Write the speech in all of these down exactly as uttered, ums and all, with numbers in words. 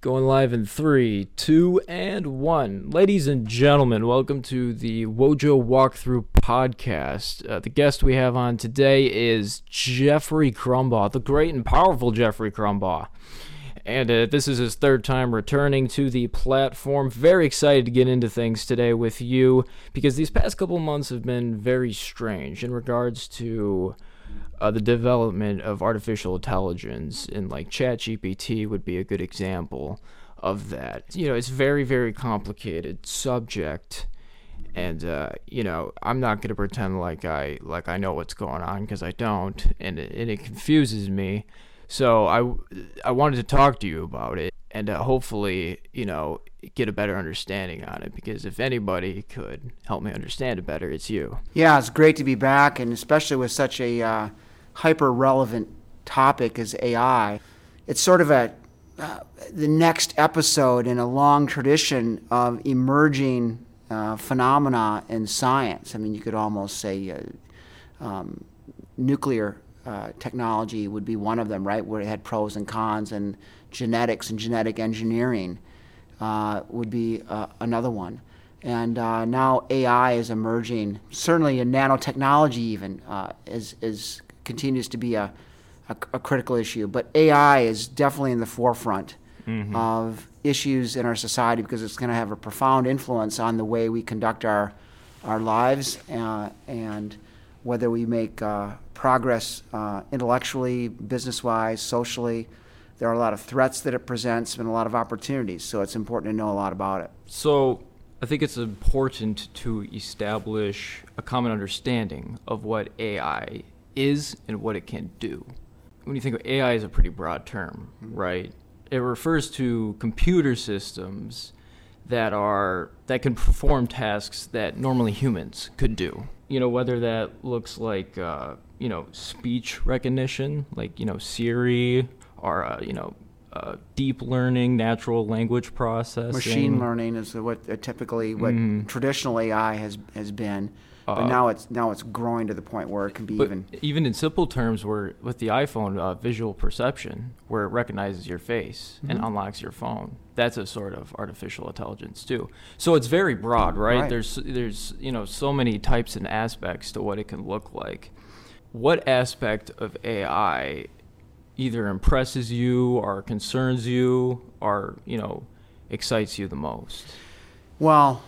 Going live in three, two, and one. Ladies and gentlemen, welcome to the Wojo Walkthrough Podcast. Uh, the guest we have on today is Jeffrey Crumbaugh, the great and powerful Jeffrey Crumbaugh. And uh, this is his third time returning to the platform. Very excited to get into things today with you, because these past couple months have been very strange in regards to Uh, the development of artificial intelligence, and like ChatGPT would be a good example of that. You know, it's very, very complicated subject, and uh, you know, I'm not going to pretend like I like I know what's going on, because I don't, and it, and it confuses me. So I I wanted to talk to you about it, and uh, hopefully, you know, get a better understanding on it, because if anybody could help me understand it better, it's you. Yeah, it's great to be back, and especially with such a uh, hyper-relevant topic as A I. It's sort of a uh, the next episode in a long tradition of emerging uh, phenomena in science. I mean, you could almost say uh, um, nuclear uh, technology would be one of them, right, where it had pros and cons, and genetics and genetic engineering Uh, would be uh, another one. And uh, now A I is emerging, certainly in nanotechnology even, uh, is, is continues to be a, a, a critical issue. But A I is definitely in the forefront mm-hmm. of issues in our society, because it's going to have a profound influence on the way we conduct our, our lives uh, and whether we make uh, progress uh, intellectually, business-wise, socially. There are a lot of threats that it presents and a lot of opportunities, so it's important to know a lot about it. So I think it's important to establish a common understanding of what A I is and what it can do. When you think of A I, is a pretty broad term, right? It refers to computer systems that are that can perform tasks that normally humans could do. You know, whether that looks like, uh, you know, speech recognition, like, you know, Siri, Are uh, you know uh, deep learning, natural language processing. Machine learning is what uh, typically what mm. traditional A I has has been, uh, but now it's now it's growing to the point where it can be but even even in simple terms. Where with the iPhone, uh, visual perception, where it recognizes your face mm-hmm. and unlocks your phone. That's a sort of artificial intelligence too. So it's very broad, right? right? There's there's you know so many types and aspects to what it can look like. What aspect of A I either impresses you or concerns you or, you know, excites you the most? Well,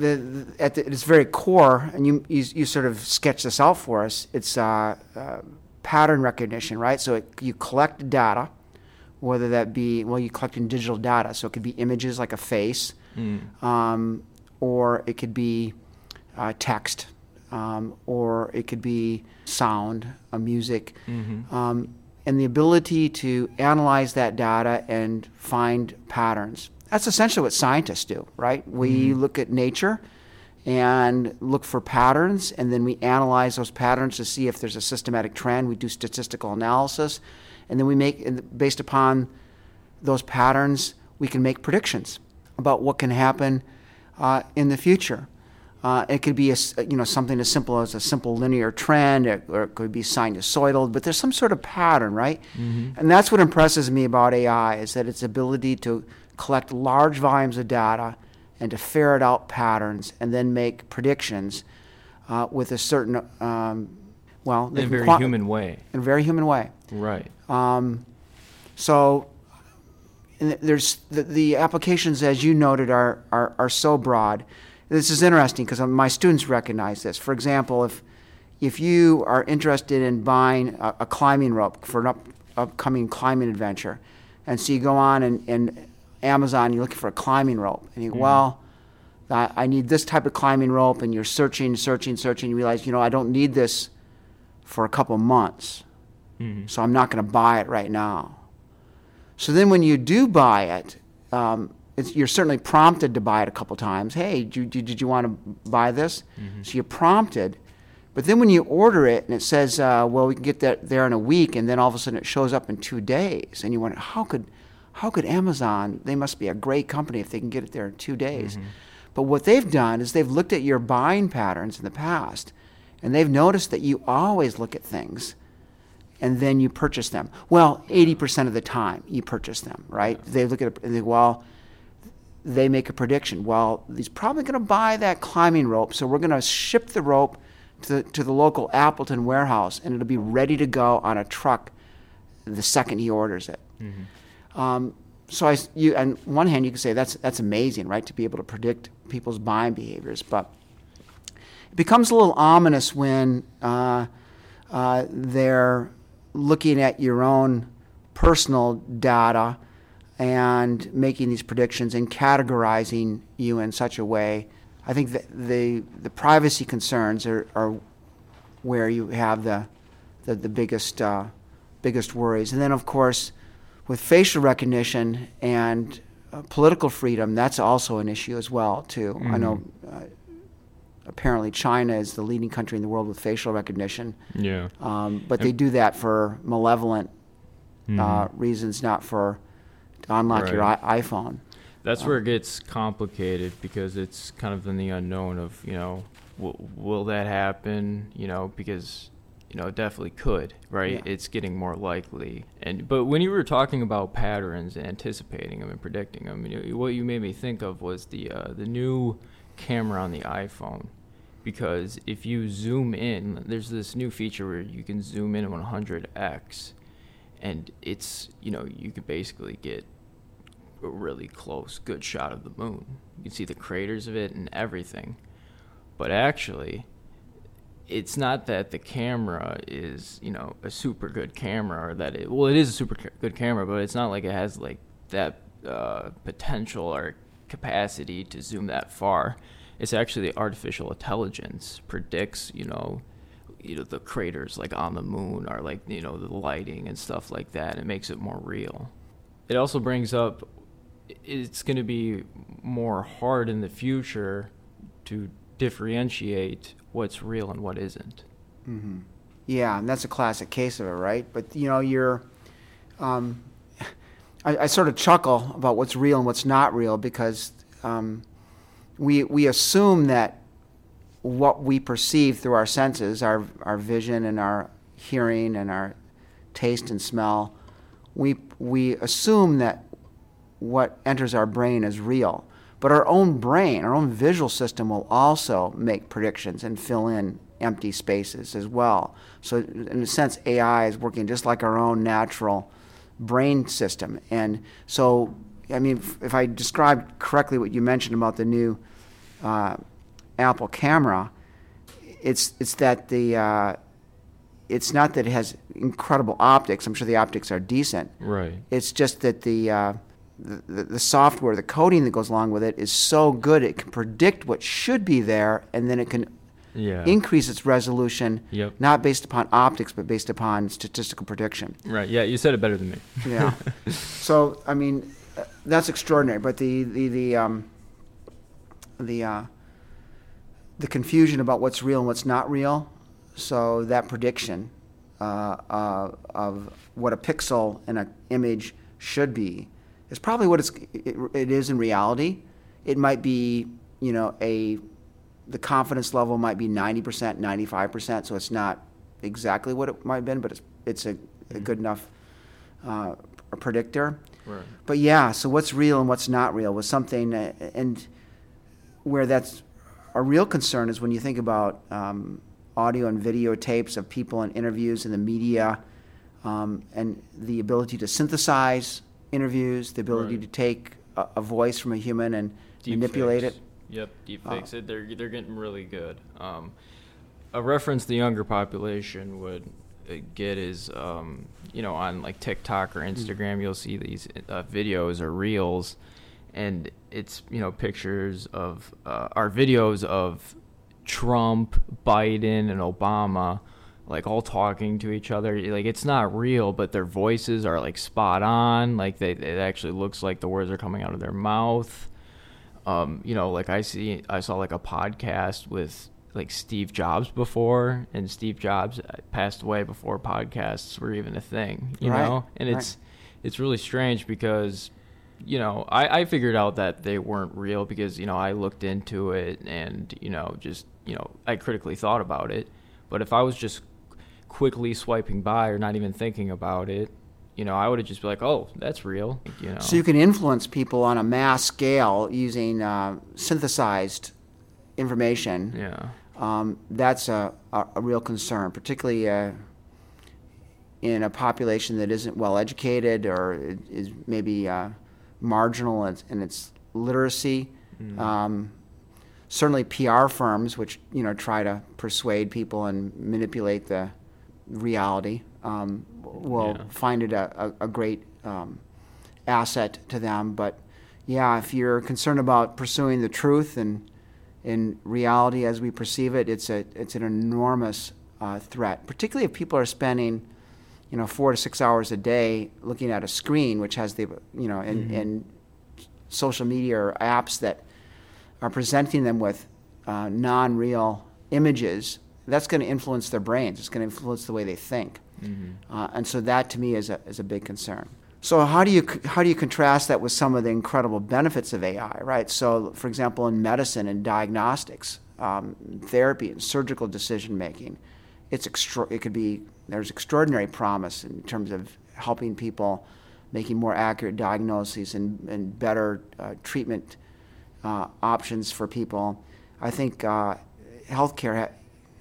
the, the, at, the, at its very core, and you, you you sort of sketch this out for us, it's uh, uh, pattern recognition, right? So it, you collect data, whether that be, well, you collect in digital data, so it could be images like a face, mm. um, or it could be uh, text, um, or it could be sound, uh, music. Mm-hmm. Um, and the ability to analyze that data and find patterns. That's essentially what scientists do, right? We mm. look at nature and look for patterns, and then we analyze those patterns to see if there's a systematic trend. We do statistical analysis, and then we make, based upon those patterns, we can make predictions about what can happen uh, in the future. Uh, it could be a, you know something as simple as a simple linear trend, or, or it could be sinusoidal, but there's some sort of pattern, right? Mm-hmm. And that's what impresses me about A I, is that its ability to collect large volumes of data and to ferret out patterns and then make predictions uh, with a certain, um, well... In a very quant- human way. In a very human way. Right. Um, so there's the, the applications, as you noted, are are, are so broad. This is interesting because my students recognize this. For example, if if you are interested in buying a, a climbing rope for an up, upcoming climbing adventure, and so you go on and, and Amazon, you're looking for a climbing rope, and you go, yeah. well, I, I need this type of climbing rope, and you're searching, searching, searching, you realize, you know, I don't need this for a couple months, mm-hmm. so I'm not going to buy it right now. So then when you do buy it, um, It's, you're certainly prompted to buy it a couple times. Hey, did you, did you want to buy this? Mm-hmm. So you're prompted. But then when you order it and it says, uh, well, we can get that there in a week, and then all of a sudden it shows up in two days. And you wonder, how could how could Amazon, they must be a great company if they can get it there in two days. Mm-hmm. But what they've done is they've looked at your buying patterns in the past, and they've noticed that you always look at things and then you purchase them. Well, eighty percent of the time you purchase them, right? They look at it and they, well, they make a prediction. Well, he's probably going to buy that climbing rope, so we're going to ship the rope to the, to the local Appleton warehouse, and it'll be ready to go on a truck the second he orders it. Mm-hmm. Um, so I, you, on one hand, you can say that's that's amazing, right, to be able to predict people's buying behaviors, but it becomes a little ominous when uh, uh, they're looking at your own personal data and making these predictions and categorizing you in such a way. I think that the the privacy concerns are, are where you have the the, the biggest uh, biggest worries. And then, of course, with facial recognition and uh, political freedom, that's also an issue as well, too. Mm-hmm. I know uh, apparently China is the leading country in the world with facial recognition. Yeah. Um, but they do that for malevolent mm-hmm. uh, reasons, not for unlock right. your I- iPhone. That's um, where it gets complicated, because it's kind of in the unknown of, you know, w- will that happen? You know, because, you know, it definitely could, right? Yeah. It's getting more likely. And but when you were talking about patterns and anticipating them and predicting them, you know, what you made me think of was the uh, the new camera on the iPhone. Because if you zoom in, there's this new feature where you can zoom in one hundred x. And it's, you know, you could basically get a really close, good shot of the moon. You can see the craters of it and everything. But actually, it's not that the camera is, you know, a super good camera, or that it, well, it is a super ca- good camera, but it's not like it has, like, that uh, potential or capacity to zoom that far. It's actually the artificial intelligence predicts, you know, you know, the craters like on the moon, are like, you know, the lighting and stuff like that. It makes it more real. It also brings up, it's going to be more hard in the future to differentiate what's real and what isn't. Mm-hmm. Yeah, and that's a classic case of it, right? But, you know, you're, um, I, I sort of chuckle about what's real and what's not real, because um, we we assume that what we perceive through our senses, our our vision and our hearing and our taste and smell, we we assume that what enters our brain is real. But our own brain, our own visual system, will also make predictions and fill in empty spaces as well. So in a sense, A I is working just like our own natural brain system. And so, I mean, if, if I described correctly what you mentioned about the new uh, Apple camera, it's it's that the uh, it's not that it has incredible optics. I'm sure the optics are decent. Right. It's just that the, uh, the the software, the coding that goes along with it, is so good it can predict what should be there, and then it can yeah. increase its resolution, yep. not based upon optics, but based upon statistical prediction. Right. Yeah. You said it better than me. yeah. So I mean, that's extraordinary. But the the the um, the uh, the confusion about what's real and what's not real, so that prediction uh, uh, of what a pixel in an image should be is probably what it's, it, it is in reality. It might be, you know, a the confidence level might be ninety percent, ninety-five percent, so it's not exactly what it might have been, but it's it's a, a good enough uh, a predictor. Right. But yeah, so what's real and what's not real was something, and where that's a real concern is when you think about um, audio and video tapes of people and interviews in the media, um, and the ability to synthesize interviews, the ability right. to take a, a voice from a human and deep manipulate fakes. it. Yep, deep fakes uh, it. They're, they're getting really good. Um, a reference the younger population would get is, um, you know, on like TikTok or Instagram, mm-hmm. you'll see these uh, videos or reels, and it's, you know, pictures of uh, or videos of Trump, Biden, and Obama, like all talking to each other. Like, it's not real, but their voices are like spot on. Like they, it actually looks like the words are coming out of their mouth. Um, you know, like I see, I saw like a podcast with like Steve Jobs before, and Steve Jobs passed away before podcasts were even a thing. You right. know, and it's right. it's really strange because, you know, I, I figured out that they weren't real because, you know, I looked into it and, you know, just, you know, I critically thought about it. But if I was just quickly swiping by or not even thinking about it, you know, I would have just been like, oh, that's real. You know? So you can influence people on a mass scale using uh, synthesized information. Yeah. Um, that's a, a, a real concern, particularly uh, in a population that isn't well educated or is maybe uh, marginal in, in its literacy. Mm. Um, certainly P R firms, which, you know, try to persuade people and manipulate the reality, um, will yeah. find it a, a, a great um, asset to them. But, yeah, if you're concerned about pursuing the truth and in reality as we perceive it, it's a it's an enormous uh, threat, particularly if people are spending, you know, four to six hours a day looking at a screen, which has the, you know, and, mm-hmm. and social media or apps that are presenting them with uh, non-real images. That's going to influence their brains. It's going to influence the way they think. Mm-hmm. Uh, and so that, to me, is a is a big concern. So how do you how do you contrast that with some of the incredible benefits of A I, right? So, for example, in medicine and diagnostics, um, therapy and surgical decision making, it's extra- it could be there's extraordinary promise in terms of helping people, making more accurate diagnoses and and better uh, treatment uh, options for people. I think uh, healthcare,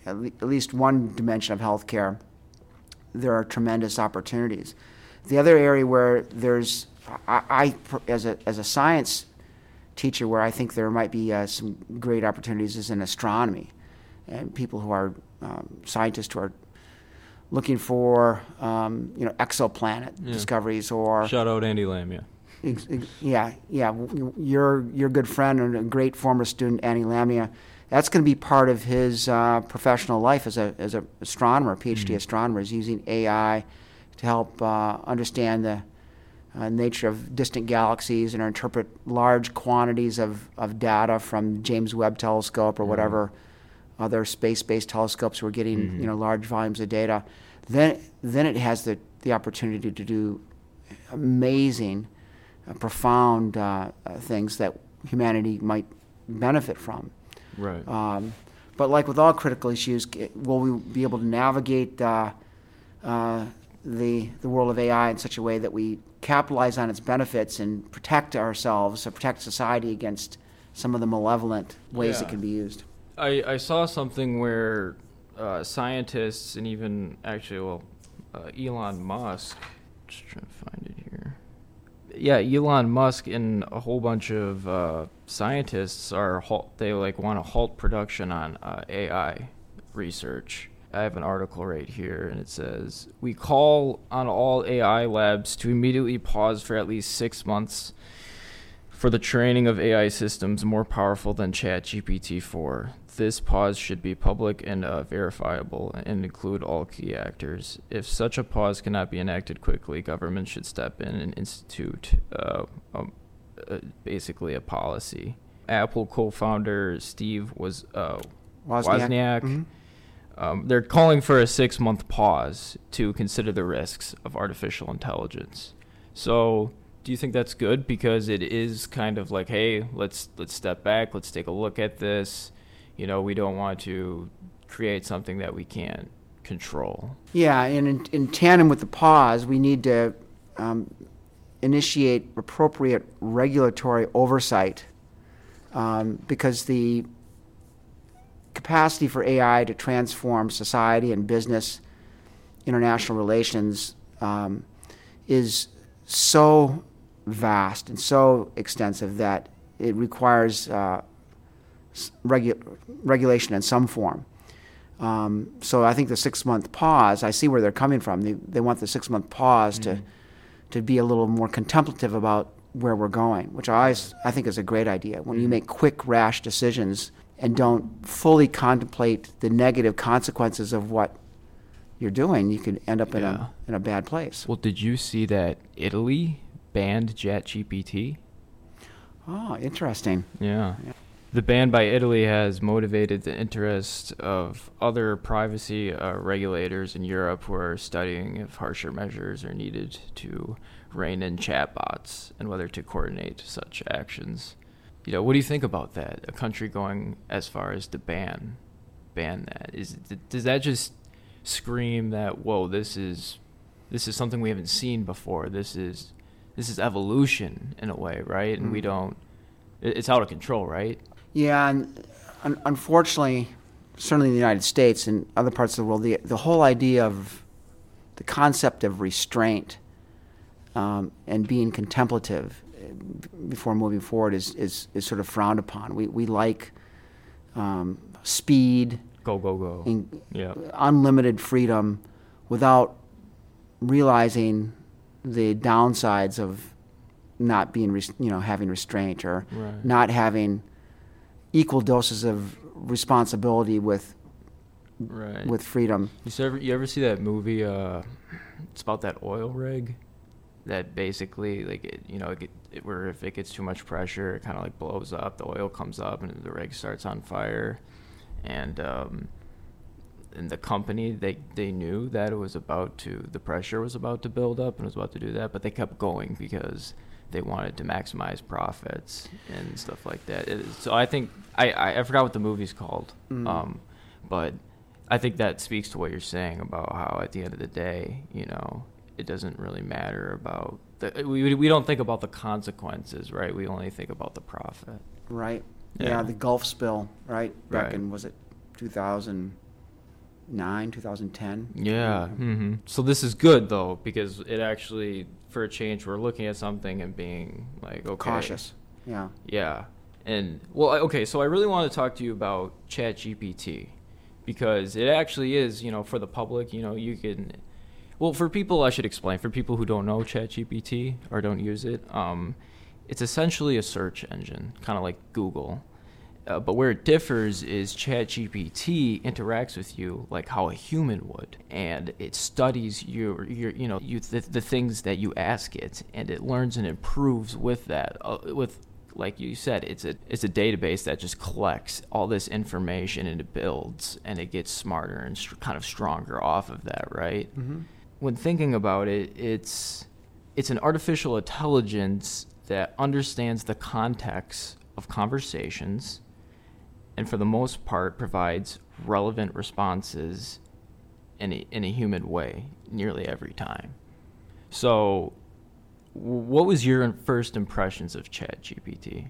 at, le- at least one dimension of healthcare, there are tremendous opportunities. The other area where there's, I, I as a as a science teacher, where I think there might be uh, some great opportunities is in astronomy, and people who are um, scientists who are looking for um, you know exoplanet yeah. discoveries or shout out Andy Lamia. Ex, ex, yeah, yeah, your your good friend and a great former student Andy Lamia. That's going to be part of his uh, professional life as a as an astronomer, P H D mm-hmm. astronomer, is using A I. To help uh, understand the uh, nature of distant galaxies and interpret large quantities of, of data from James Webb Telescope or whatever mm-hmm. other space-based telescopes were getting, mm-hmm. you know, large volumes of data. Then, then it has the, the opportunity to do amazing, uh, profound uh, things that humanity might benefit from. Right. Um, but like with all critical issues, will we be able to navigate uh, uh, the the world of A I in such a way that we capitalize on its benefits and protect ourselves or protect society against some of the malevolent ways yeah. it can be used? I, I saw something where uh, scientists and even actually, well, uh, Elon Musk, just trying to find it here. Yeah, Elon Musk and a whole bunch of uh, scientists are halt, they like want to halt production on uh, A I research. I have an article right here, and it says, we call on all A I labs to immediately pause for at least six months for the training of A I systems more powerful than ChatGPT four. This pause should be public and uh, verifiable and include all key actors. If such a pause cannot be enacted quickly, government should step in and institute uh, um, uh, basically a policy. Apple co-founder Steve was uh, Wozniak. Wozniak mm-hmm. Um, they're calling for a six-month pause to consider the risks of artificial intelligence. So do you think that's good? Because it is kind of like, hey, let's let's step back. Let's take a look at this. You know, we don't want to create something that we can't control. Yeah, and in, in tandem with the pause, we need to um, initiate appropriate regulatory oversight um, because the capacity for A I to transform society and business, international relations, um, is so vast and so extensive that it requires uh, regu- regulation in some form. Um, so I think the six-month pause, I see where they're coming from. They, they want the six-month pause mm-hmm. to to be a little more contemplative about where we're going, which I, I think is a great idea. When mm-hmm. you make quick, rash decisions, and don't fully contemplate the negative consequences of what you're doing, you could end up in yeah. a in a bad place. Well, did you see that Italy banned ChatGPT? Oh, interesting. Yeah. yeah. The ban by Italy has motivated the interest of other privacy uh, regulators in Europe who are studying if harsher measures are needed to rein in chatbots and whether to coordinate such actions. You know, what do you think about that? A country going as far as to ban, ban that. Is does that just scream that, whoa, this is this is something we haven't seen before. This is this is evolution in a way, right? And mm-hmm. we don't. It's out of control, right? Yeah, and un- unfortunately, certainly in the United States and other parts of the world, the the whole idea of the concept of restraint um, and being contemplative before moving forward is is, is sort of frowned upon. We we like um, speed, go go go, in, yeah, unlimited freedom, without realizing the downsides of not being, you know, having restraint or right. not having equal doses of responsibility with right. with freedom. You ever you ever see that movie? Uh, it's about that oil rig that basically, like, it, you know, it, it, where if it gets too much pressure, it kind of like blows up. The oil comes up, and the rig starts on fire. And um, and the company, they they knew that it was about to, the pressure was about to build up and was about to do that, but they kept going because they wanted to maximize profits and stuff like that. It is, so I think, I, I, I forgot what the movie's called, mm. um, but I think that speaks to what you're saying about how at the end of the day, you know, it doesn't really matter about, the, we, we don't think about the consequences, right? We only think about the profit. Right. Yeah, yeah the Gulf spill, right? Back right. in, was it two thousand nine, two thousand ten? Yeah. Mm-hmm. So this is good, though, because it actually, for a change, we're looking at something and being like, okay. Cautious. Yeah. Yeah. And, well, okay, so I really want to talk to you about ChatGPT, because it actually is, you know, for the public, you know, you can... Well, for people, I should explain, for people who don't know ChatGPT or don't use it, um, it's essentially a search engine, kind of like Google. Uh, but where it differs is ChatGPT interacts with you like how a human would, and it studies your, your you know, you th- the things that you ask it, and it learns and improves with that. Uh, with, like you said, it's a it's a database that just collects all this information and it builds, and it gets smarter and st- kind of stronger off of that, right? Mm-hmm. When thinking about it, it's it's an artificial intelligence that understands the context of conversations and for the most part provides relevant responses in a, in a human way nearly every time. So what was your first impressions of ChatGPT?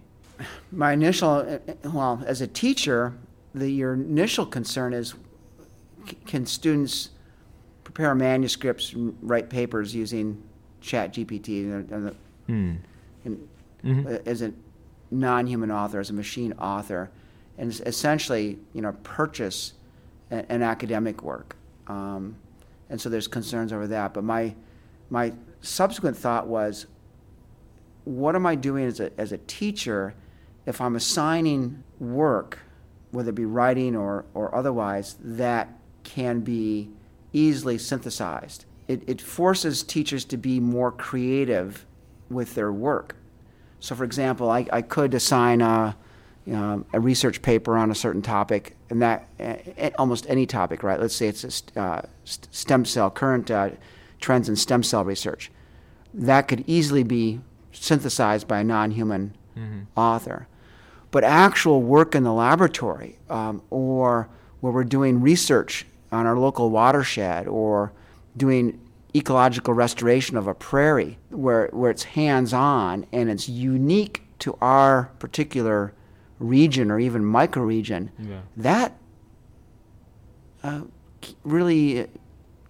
My initial, well, as a teacher, the, your initial concern is, can students prepare manuscripts and write papers using ChatGPT? And the, mm. and mm-hmm. as a non-human author, as a machine author, and essentially, you know, purchase a, an academic work, um, and so there's concerns over that. But my my subsequent thought was, what am I doing as a as a teacher if I'm assigning work, whether it be writing or or otherwise, that can be easily synthesized? It it forces teachers to be more creative with their work. So, for example, I, I could assign a, you know, a research paper on a certain topic, and that uh, almost any topic, right? Let's say it's a uh, stem cell, current uh, trends in stem cell research. That could easily be synthesized by a non-human mm-hmm. author. But actual work in the laboratory, um, or where we're doing research on our local watershed, or doing ecological restoration of a prairie, where where it's hands-on and it's unique to our particular region or even microregion, yeah. that uh, really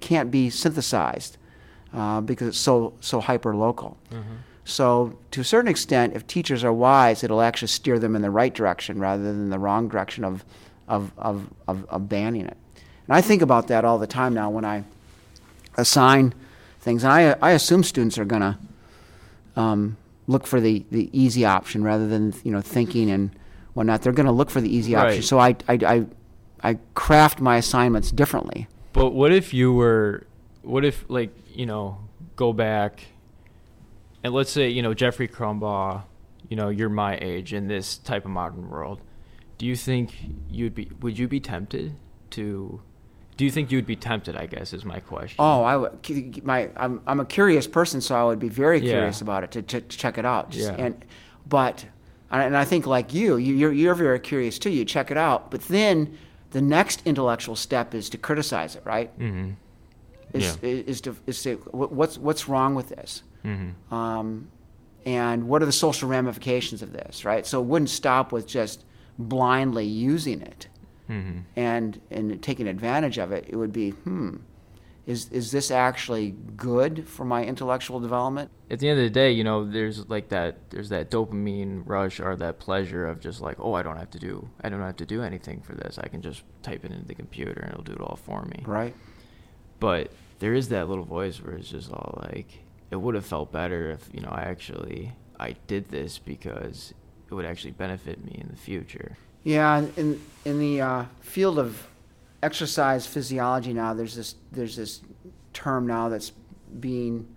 can't be synthesized uh, because it's so so hyper-local. Mm-hmm. So to a certain extent, if teachers are wise, it'll actually steer them in the right direction rather than the wrong direction of of of, of, of banning it. And I think about that all the time now when I assign things. And I, I assume students are going to um, look for the, the easy option rather than, you know, thinking and whatnot. They're going to look for the easy right. option. So I, I, I, I craft my assignments differently. But what if you were, what if, like, you know, go back and let's say, you know, Jeffrey Crumbaugh, you know, you're my age in this type of modern world. Do you think you'd be, would you be tempted to... Do you think you'd be tempted, I guess, is my question. Oh, I would, my, I'm, I'm a curious person, so I would be very curious yeah. about it to, to, to check it out. Just, yeah. And but, and I think like you, you, you're, you're very curious too. You check it out, but then The next intellectual step is to criticize it, right? Mm-hmm. Is, yeah. is, is to is say, what's what's wrong with this? Mm-hmm. Um, and what are the social ramifications of this, right? So it wouldn't stop with just blindly using it mm-hmm. and and taking advantage of it. It would be, hmm, is is this actually good for my intellectual development? At the end of the day, you know, there's like that there's that dopamine rush or that pleasure of just like, oh, I don't have to do I don't have to do anything for this. I can just type it into the computer and it'll do it all for me. Right. But there is that little voice where it's just all like, it would have felt better if, you know, I actually, I did this because it would actually benefit me in the future. Yeah, in in the uh, field of exercise physiology now, there's this there's this term now that's being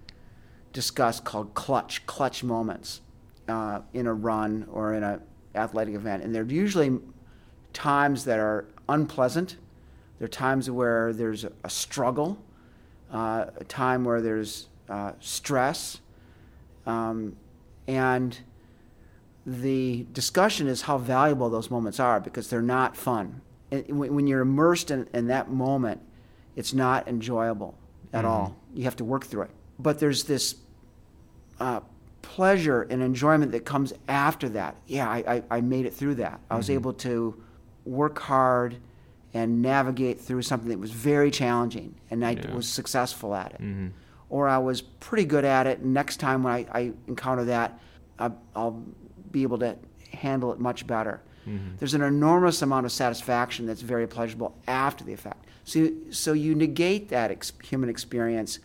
discussed called clutch, clutch moments uh, in a run or in an athletic event. And they're usually times that are unpleasant. There are times where there's a struggle, uh, a time where there's uh, stress, um, and the discussion is how valuable those moments are because they're not fun. It, when you're immersed in, in that moment, it's not enjoyable at mm-hmm. all. You have to work through it. But there's this uh, pleasure and enjoyment that comes after that. Yeah, I, I, I made it through that. Mm-hmm. I was able to work hard and navigate through something that was very challenging, and I yeah. was successful at it. Mm-hmm. Or I was pretty good at it, and next time when I, I encounter that, I, I'll be able to handle it much better. Mm-hmm. There's an enormous amount of satisfaction that's very pleasurable after the effect. So, so you negate that ex- human experience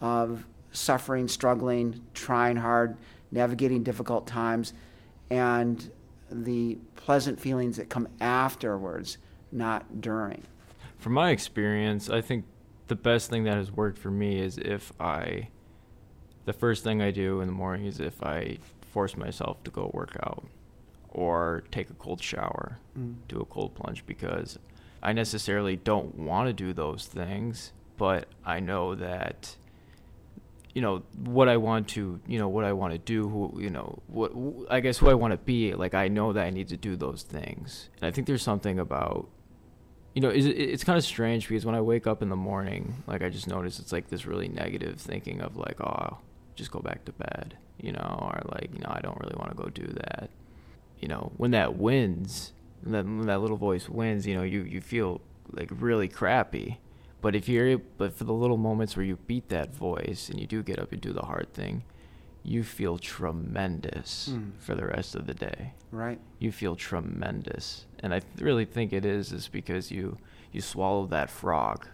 of suffering, struggling, trying hard, navigating difficult times, and the pleasant feelings that come afterwards, not during. From my experience, I think the best thing that has worked for me is if I, the first thing I do in the morning is if I force myself to go work out or take a cold shower, mm. do a cold plunge, because I necessarily don't want to do those things, but I know that, you know, what I want to, you know, what I want to do, who, you know, what, I guess who I want to be, like, I know that I need to do those things. And I think there's something about, you know, it's, it's kind of strange because when I wake up in the morning, like, I just notice it's like this really negative thinking of like, oh, just go back to bed, you know, or like, you know, I don't really want to go do that. You know, when that wins, when that little voice wins, you know, you, you feel like really crappy. But if you're, but for the little moments where you beat that voice and you do get up and do the hard thing, you feel tremendous mm. for the rest of the day. Right. You feel tremendous. And I th- really think it is is because you, you swallowed that frog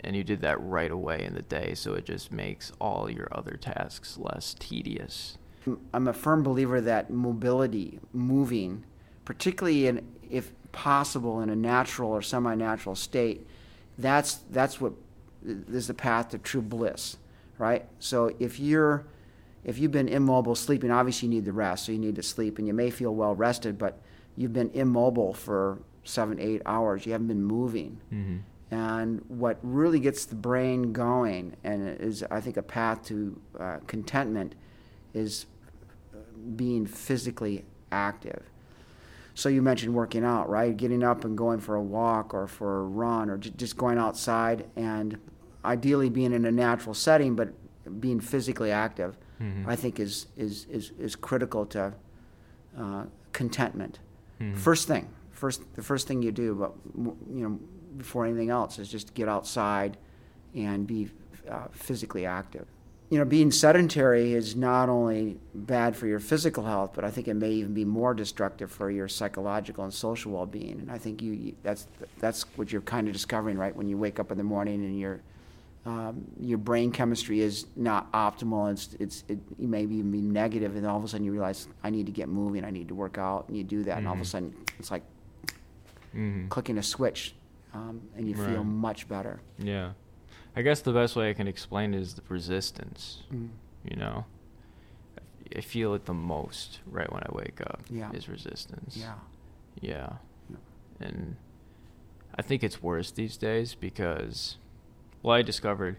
and you did that right away in the day, so it just makes all your other tasks less tedious. I'm a firm believer that mobility, moving, particularly in, if possible in a natural or semi-natural state, that's that's what is the path to true bliss, right? So if you're If you've been immobile, sleeping, obviously you need the rest, so you need to sleep, and you may feel well rested, but you've been immobile for seven, eight hours. You haven't been moving. Mm-hmm. And what really gets the brain going and is, I think, a path to uh, contentment is being physically active. So you mentioned working out, right? Getting up and going for a walk or for a run or j- just going outside and ideally being in a natural setting, but being physically active, mm-hmm. I think is, is, is, is critical to uh, contentment. Mm-hmm. First thing, first the first thing you do, but you know, before anything else, is just get outside and be uh, physically active. You know, being sedentary is not only bad for your physical health, but I think it may even be more destructive for your psychological and social well-being. And I think you that's that's what you're kind of discovering, right? When you wake up in the morning and you're Um, your brain chemistry is not optimal. It's it's it, it may even be negative, and all of a sudden you realize I need to get moving. I need to work out, and you do that, mm-hmm. and all of a sudden it's like mm-hmm. clicking a switch, um, and you right. feel much better. Yeah, I guess the best way I can explain it is the resistance. Mm. You know, I feel it the most right when I wake up. Yeah, is resistance. Yeah, yeah, yeah. And I think it's worse these days because. Well, I discovered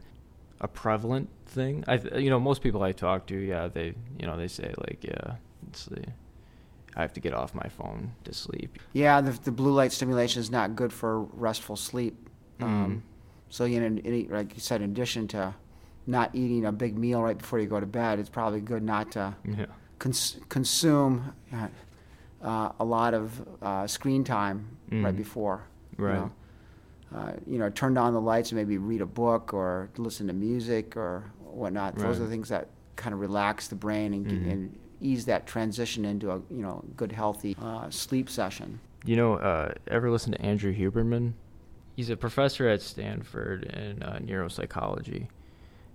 a prevalent thing. I, you know, most people I talk to, yeah, they, you know, they say like, yeah, it's the I have to get off my phone to sleep. Yeah, the, the blue light stimulation is not good for restful sleep. Um, mm. So, you know, it, like you said, in addition to not eating a big meal right before you go to bed, it's probably good not to yeah. cons- consume uh, a lot of uh, screen time mm. right before. Right. You know? Uh, you know, turn down the lights and maybe read a book or listen to music or whatnot. Right. Those are the things that kind of relax the brain and, mm-hmm. and ease that transition into a, you know, good, healthy uh, sleep session. You know, uh, ever listen to Andrew Huberman? He's a professor at Stanford in uh, neuropsychology,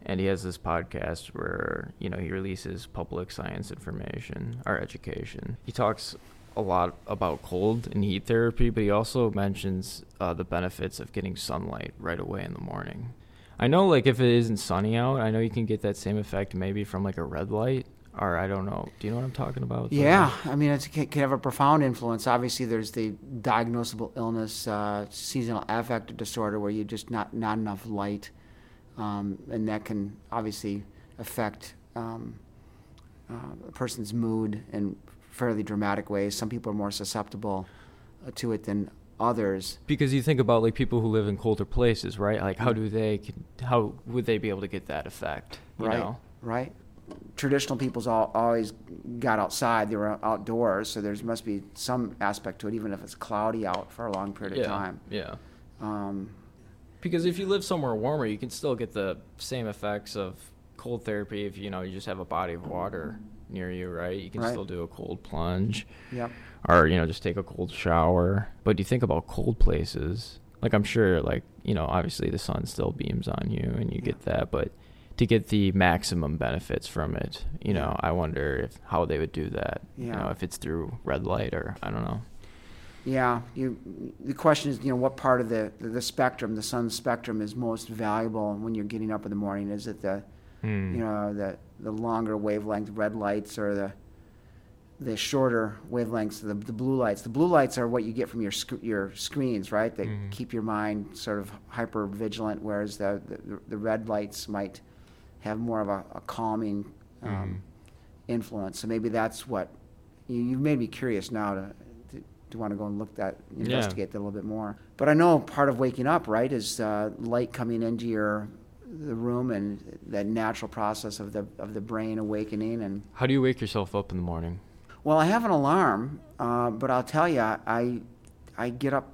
and he has this podcast where, you know, he releases public science information or education. He talks a lot about cold and heat therapy, but he also mentions uh, the benefits of getting sunlight right away in the morning. I know, like, if it isn't sunny out, I know you can get that same effect maybe from, like, a red light, or I don't know. Do you know what I'm talking about? Yeah, I mean, it can have a profound influence. Obviously, there's the diagnosable illness, uh, seasonal affective disorder, where you just not not enough light, um, and that can obviously affect um, uh, a person's mood and fairly dramatic ways. Some people are more susceptible to it than others. Because you think about, like, people who live in colder places, right? Like, how do they, how would they be able to get that effect? You right, know? right. Traditional people's all, always got outside. They were outdoors, so there must be some aspect to it, even if it's cloudy out for a long period yeah, of time. Yeah. Um, because if you live somewhere warmer, you can still get the same effects of cold therapy if, you know, you just have a body of water near you, right? You can right. still do a cold plunge. Yep. Or, you know, just take a cold shower. But you think about cold places, like, I'm sure, like, you know, obviously the sun still beams on you and you yeah. get that, but to get the maximum benefits from it, you know, I wonder if how they would do that, yeah. you know, if it's through red light or I don't know. Yeah, you, the question is, you know, what part of the, the spectrum, the sun's spectrum, is most valuable when you're getting up in the morning? Is it the, mm. you know, the, the longer wavelength red lights or the the shorter wavelengths, the, the blue lights? The blue lights are what you get from your sc- your screens, right? They mm. keep your mind sort of hyper-vigilant, whereas the, the, the red lights might have more of a, a calming um, mm. influence. So maybe that's what you, you've made me curious now to to, to want to go and look that investigate yeah. that a little bit more. But I know part of waking up, right, is uh, light coming into your the room and that natural process of the of the brain awakening. And how do you wake yourself up in the morning? Well, I have an alarm, uh, but I'll tell you, I I get up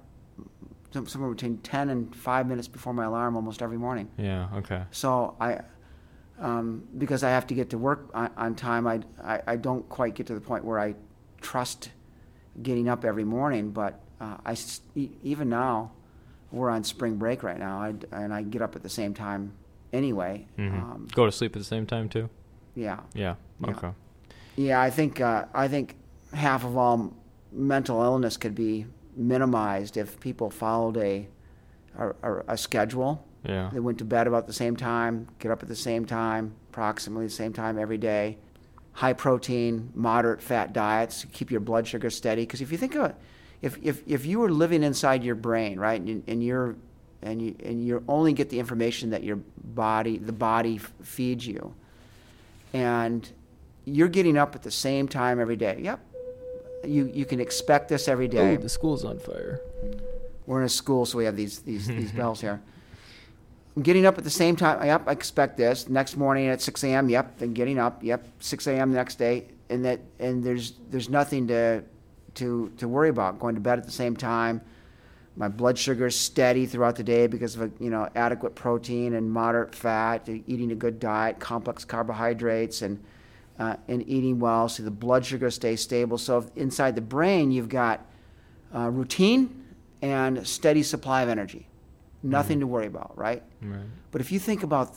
somewhere between ten and five minutes before my alarm almost every morning. Yeah. Okay. So I. Um, because I have to get to work on, on time, I, I, I don't quite get to the point where I trust getting up every morning. But uh, I even now, we're on spring break right now, I, and I get up at the same time anyway. Mm-hmm. Um, Go to sleep at the same time too? Yeah. Yeah. Okay. Yeah, I think uh, I think half of all mental illness could be minimized if people followed a a, a schedule. Yeah. They went to bed about the same time, get up at the same time, approximately the same time every day. High protein, moderate fat diets, keep your blood sugar steady. Because if you think of it, if, if if you were living inside your brain, right, and, and you're and you and you only get the information that your body, the body f- feeds you, and you're getting up at the same time every day. Yep, you you can expect this every day. Oh, the school's on fire. We're in a school, so we have these these, these bells here. I'm getting up at the same time. Yep, I expect this. Next morning at six a.m., yep, then getting up. Yep, six a.m. the next day. And that, and there's there's nothing to to to worry about. Going to bed at the same time. My blood sugar is steady throughout the day because of, you know, adequate protein and moderate fat, eating a good diet, complex carbohydrates, and uh, and eating well. So the blood sugar stays stable. So if inside the brain, you've got uh, routine and steady supply of energy. Nothing mm-hmm. to worry about, right? Right? But if you think about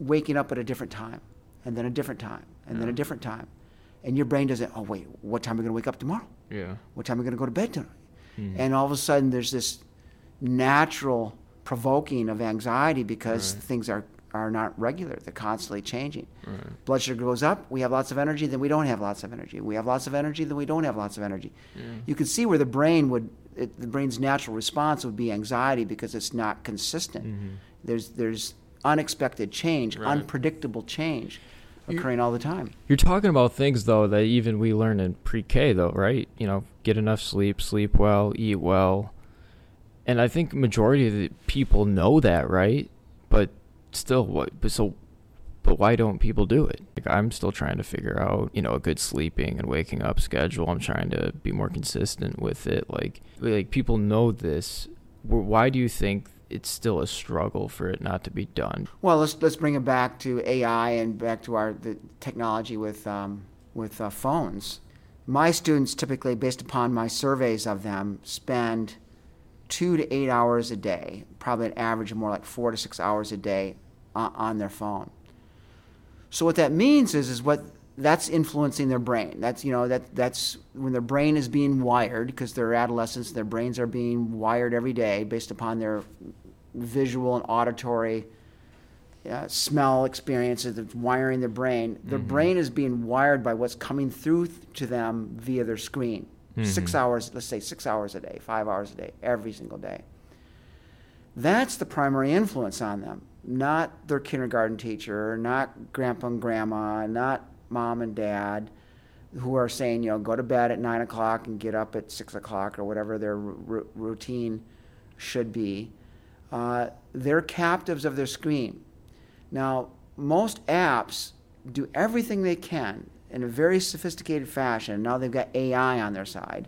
waking up at a different time, and then a different time, and yeah. then a different time, and your brain doesn't, oh, wait, what time are we going to wake up tomorrow? Yeah. What time are we going to go to bed tonight? Mm-hmm. And all of a sudden there's this natural provoking of anxiety because right. things are, are not regular. They're constantly changing. Right. Blood sugar goes up, we have lots of energy, then we don't have lots of energy. We have lots of energy, then we don't have lots of energy. Yeah. You can see where the brain would... It, the brain's natural response would be anxiety because it's not consistent. Mm-hmm. There's there's unexpected change, right. unpredictable change. occurring all the time. You're talking about things, though, that even we learn in pre-K, though, right? You know, get enough sleep, sleep well, eat well. And I think majority of the people know that, right? But still, what? But so, but why don't people do it? Like, I'm still trying to figure out, you know, a good sleeping and waking up schedule. I'm trying to be more consistent with it. Like, like people know this. Why do you think it's still a struggle for it not to be done? Well, let's let's bring it back to A I and back to our the technology with um, with uh, phones. My students typically, based upon my surveys of them, spend two to eight hours a day, probably an average of more like four to six hours a day uh, on their phone. So what that means is is what that's influencing their brain. That's you know that that's when their brain is being wired, because they're adolescents. Their brains are being wired every day based upon their visual and auditory uh, smell experiences that's wiring their brain. Their mm-hmm. brain is being wired by what's coming through th- to them via their screen. Mm-hmm. Six hours, let's say six hours a day, five hours a day, every single day. That's the primary influence on them, not their kindergarten teacher, not grandpa and grandma, not mom and dad, who are saying, you know, go to bed at nine o'clock and get up at six o'clock or whatever their r- routine should be. Uh, they're captives of their screen. Now, most apps do everything they can in a very sophisticated fashion. Now they've got A I on their side.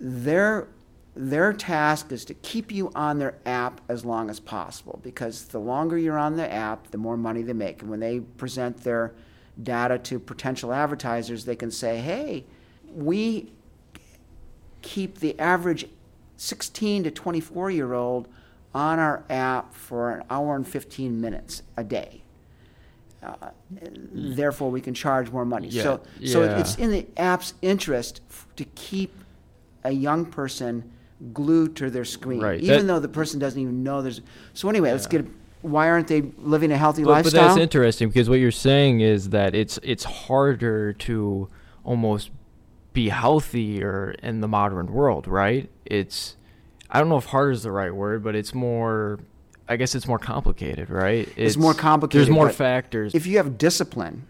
Their, their task is to keep you on their app as long as possible, because the longer you're on the app, the more money they make. And when they present their data to potential advertisers, they can say, hey, we keep the average sixteen to twenty-four-year-old on our app for an hour and fifteen minutes a day. Uh, therefore, we can charge more money. Yeah. So, yeah. so it's in the app's interest f- to keep a young person glued to their screen, right. even that, though the person doesn't even know there's. So anyway, yeah. let's get. A, why aren't they living a healthy but, lifestyle? But that's interesting, because what you're saying is that it's it's harder to almost be healthier in the modern world, right? It's, I don't know if hard is the right word, but it's more, I guess it's more complicated, right? It's, it's more complicated. There's more factors. If you have discipline,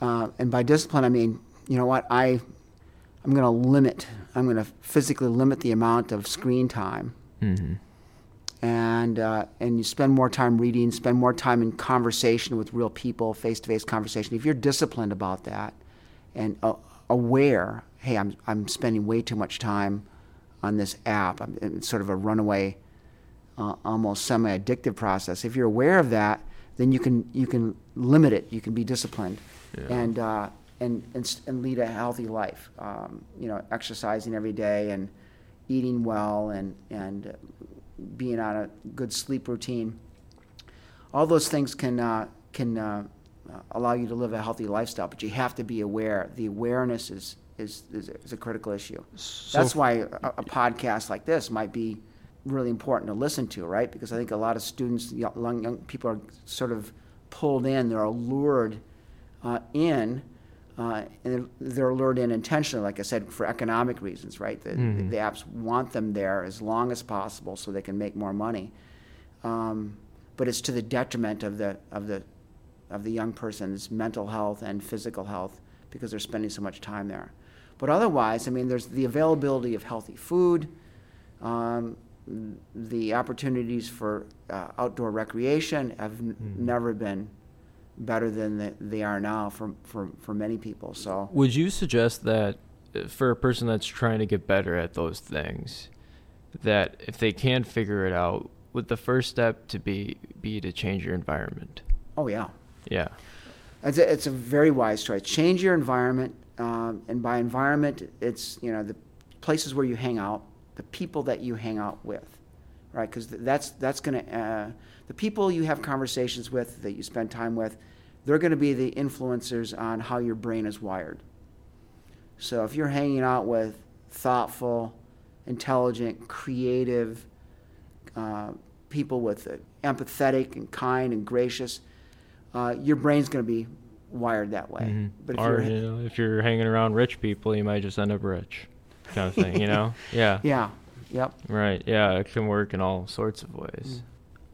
uh, and by discipline, I mean, you know what, I, I'm going to limit, I'm going to physically limit the amount of screen time. Mm-hmm. And uh, and you spend more time reading, spend more time in conversation with real people, face-to-face conversation. If you're disciplined about that and uh, aware, hey, I'm I'm spending way too much time on this app. I'm, it's sort of a runaway, uh, almost semi-addictive process. If you're aware of that, then you can you can limit it. You can be disciplined, yeah. and, uh, and and and lead a healthy life. Um, you know, exercising every day and eating well and and. Uh, being on a good sleep routine, all those things can uh, can uh, allow you to live a healthy lifestyle. But you have to be aware. The awareness is is is, is a critical issue. So that's why a, a podcast like this might be really important to listen to, right? Because I think a lot of students, young, young people, are sort of pulled in. They're lured uh, in, uh, and they're lured in intentionally, like I said, for economic reasons, right? The, mm. the, the apps want them there as long as possible so they can make more money, um, but it's to the detriment of the of the of the young person's mental health and physical health, because they're spending so much time there. But otherwise, I mean, there's the availability of healthy food, um, the opportunities for uh, outdoor recreation have n- mm. never been better than the, they are now for, for for many people. So would you suggest that for a person that's trying to get better at those things, that if they can figure it out, would the first step to be be to change your environment? Oh yeah, yeah. It's a, it's a very wise choice. Change your environment, um, and by environment, it's you know the places where you hang out, the people that you hang out with, right? Because that's that's going to uh, the people you have conversations with, that you spend time with, they're going to be the influencers on how your brain is wired. So if you're hanging out with thoughtful, intelligent, creative uh, people with uh, empathetic and kind and gracious, uh, your brain's going to be wired that way. Mm-hmm. But if or you're, you know, if you're hanging around rich people, you might just end up rich, kind of thing. You know? Yeah. Yeah. Yep. Right. Yeah. It can work in all sorts of ways. Mm.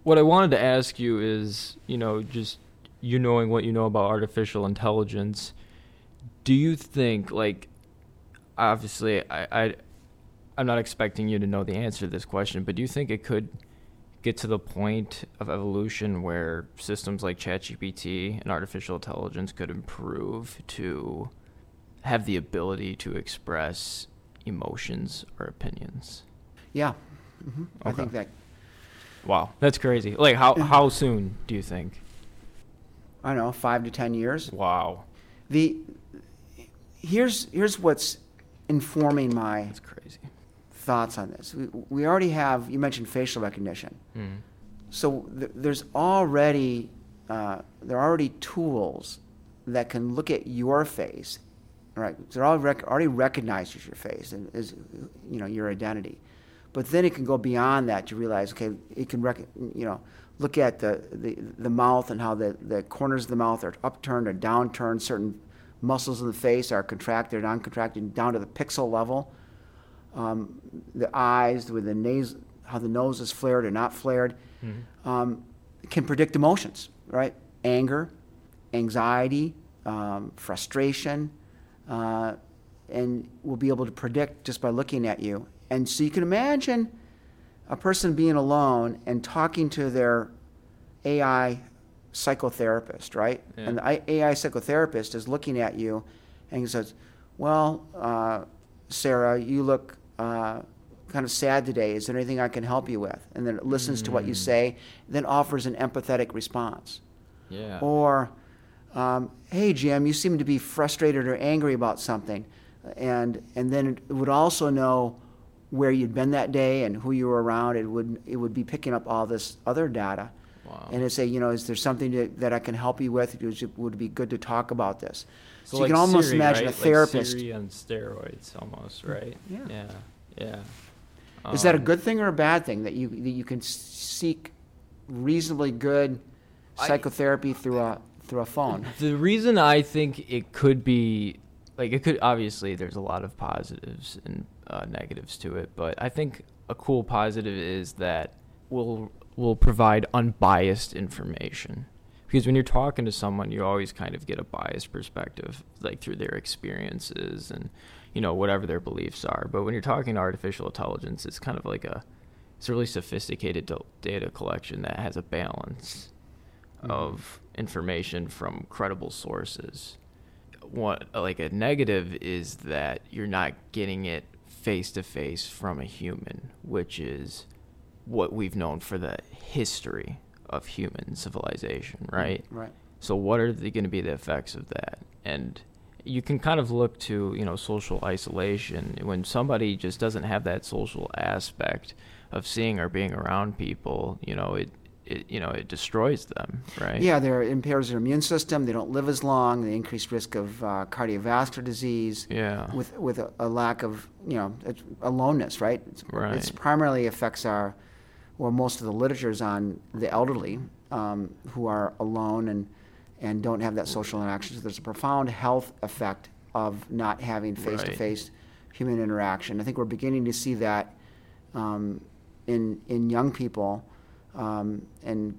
What I wanted to ask you is, you know, just you knowing what you know about artificial intelligence, do you think, like, obviously I, I I'm not expecting you to know the answer to this question, but do you think it could get to the point of evolution where systems like ChatGPT and artificial intelligence could improve to have the ability to express emotions or opinions? Yeah. Mm-hmm. Okay. I think that. Wow, that's crazy. Like, how, how soon do you think? I don't know, five to ten years. Wow. The here's here's what's informing my that's crazy. Thoughts on this. We, we already have, you mentioned facial recognition. Mm-hmm. So th- there's already, uh, there are already tools that can look at your face, right? They're all rec- already recognized as your face and as, you know, your identity. But then it can go beyond that to realize, okay, it can, rec- you know, look at the, the, the mouth and how the, the corners of the mouth are upturned or downturned. Certain muscles in the face are contracted or non-contracted down to the pixel level. Um, the eyes, with the nose, how the nose is flared or not flared, mm-hmm. um, can predict emotions, right? Anger, anxiety, um, frustration, uh, and we'll be able to predict just by looking at you. And so you can imagine a person being alone and talking to their A I psychotherapist, right? Yeah. And the A I psychotherapist is looking at you and he says, well, uh, Sarah, you look uh, kind of sad today. Is there anything I can help you with? And then it listens mm. to what you say, then offers an empathetic response. Yeah. Or, um, hey, Jim, you seem to be frustrated or angry about something. And and then it would also know where you'd been that day and who you were around. It would it would be picking up all this other data. Wow. And it'd say, you know, is there something to, that I can help you with? It would be good to talk about this. So, so like you can almost Siri, imagine right? a therapist. Like Siri on steroids almost, right? Yeah. Yeah. yeah. Um, Is that a good thing or a bad thing that you that you can seek reasonably good psychotherapy I, through a through a phone? The reason I think it could be, like, it could, obviously there's a lot of positives and uh, negatives to it, but I think a cool positive is that we'll we'll provide unbiased information. Because when you're talking to someone, you always kind of get a biased perspective, like through their experiences and, you know, whatever their beliefs are. But when you're talking to artificial intelligence, it's kind of like a, it's a really sophisticated data collection that has a balance mm-hmm. of information from credible sources. What, like a negative is that you're not getting it face to face from a human, which is what we've known for the history of human civilization, right? Right. So what are going to be the effects of that? And you can kind of look to, you know, social isolation. When somebody just doesn't have that social aspect of seeing or being around people, you know, it, it you know, it destroys them, right? Yeah, they're, it impairs their immune system. They don't live as long. They increase risk of uh, cardiovascular disease. Yeah. With with a, a lack of, you know, aloneness, right? It's, right. It's primarily affects our... Well, most of the literature is on the elderly um, who are alone and and don't have that social interaction. So there's a profound health effect of not having face-to-face right. human interaction. I think we're beginning to see that um, in in young people um, and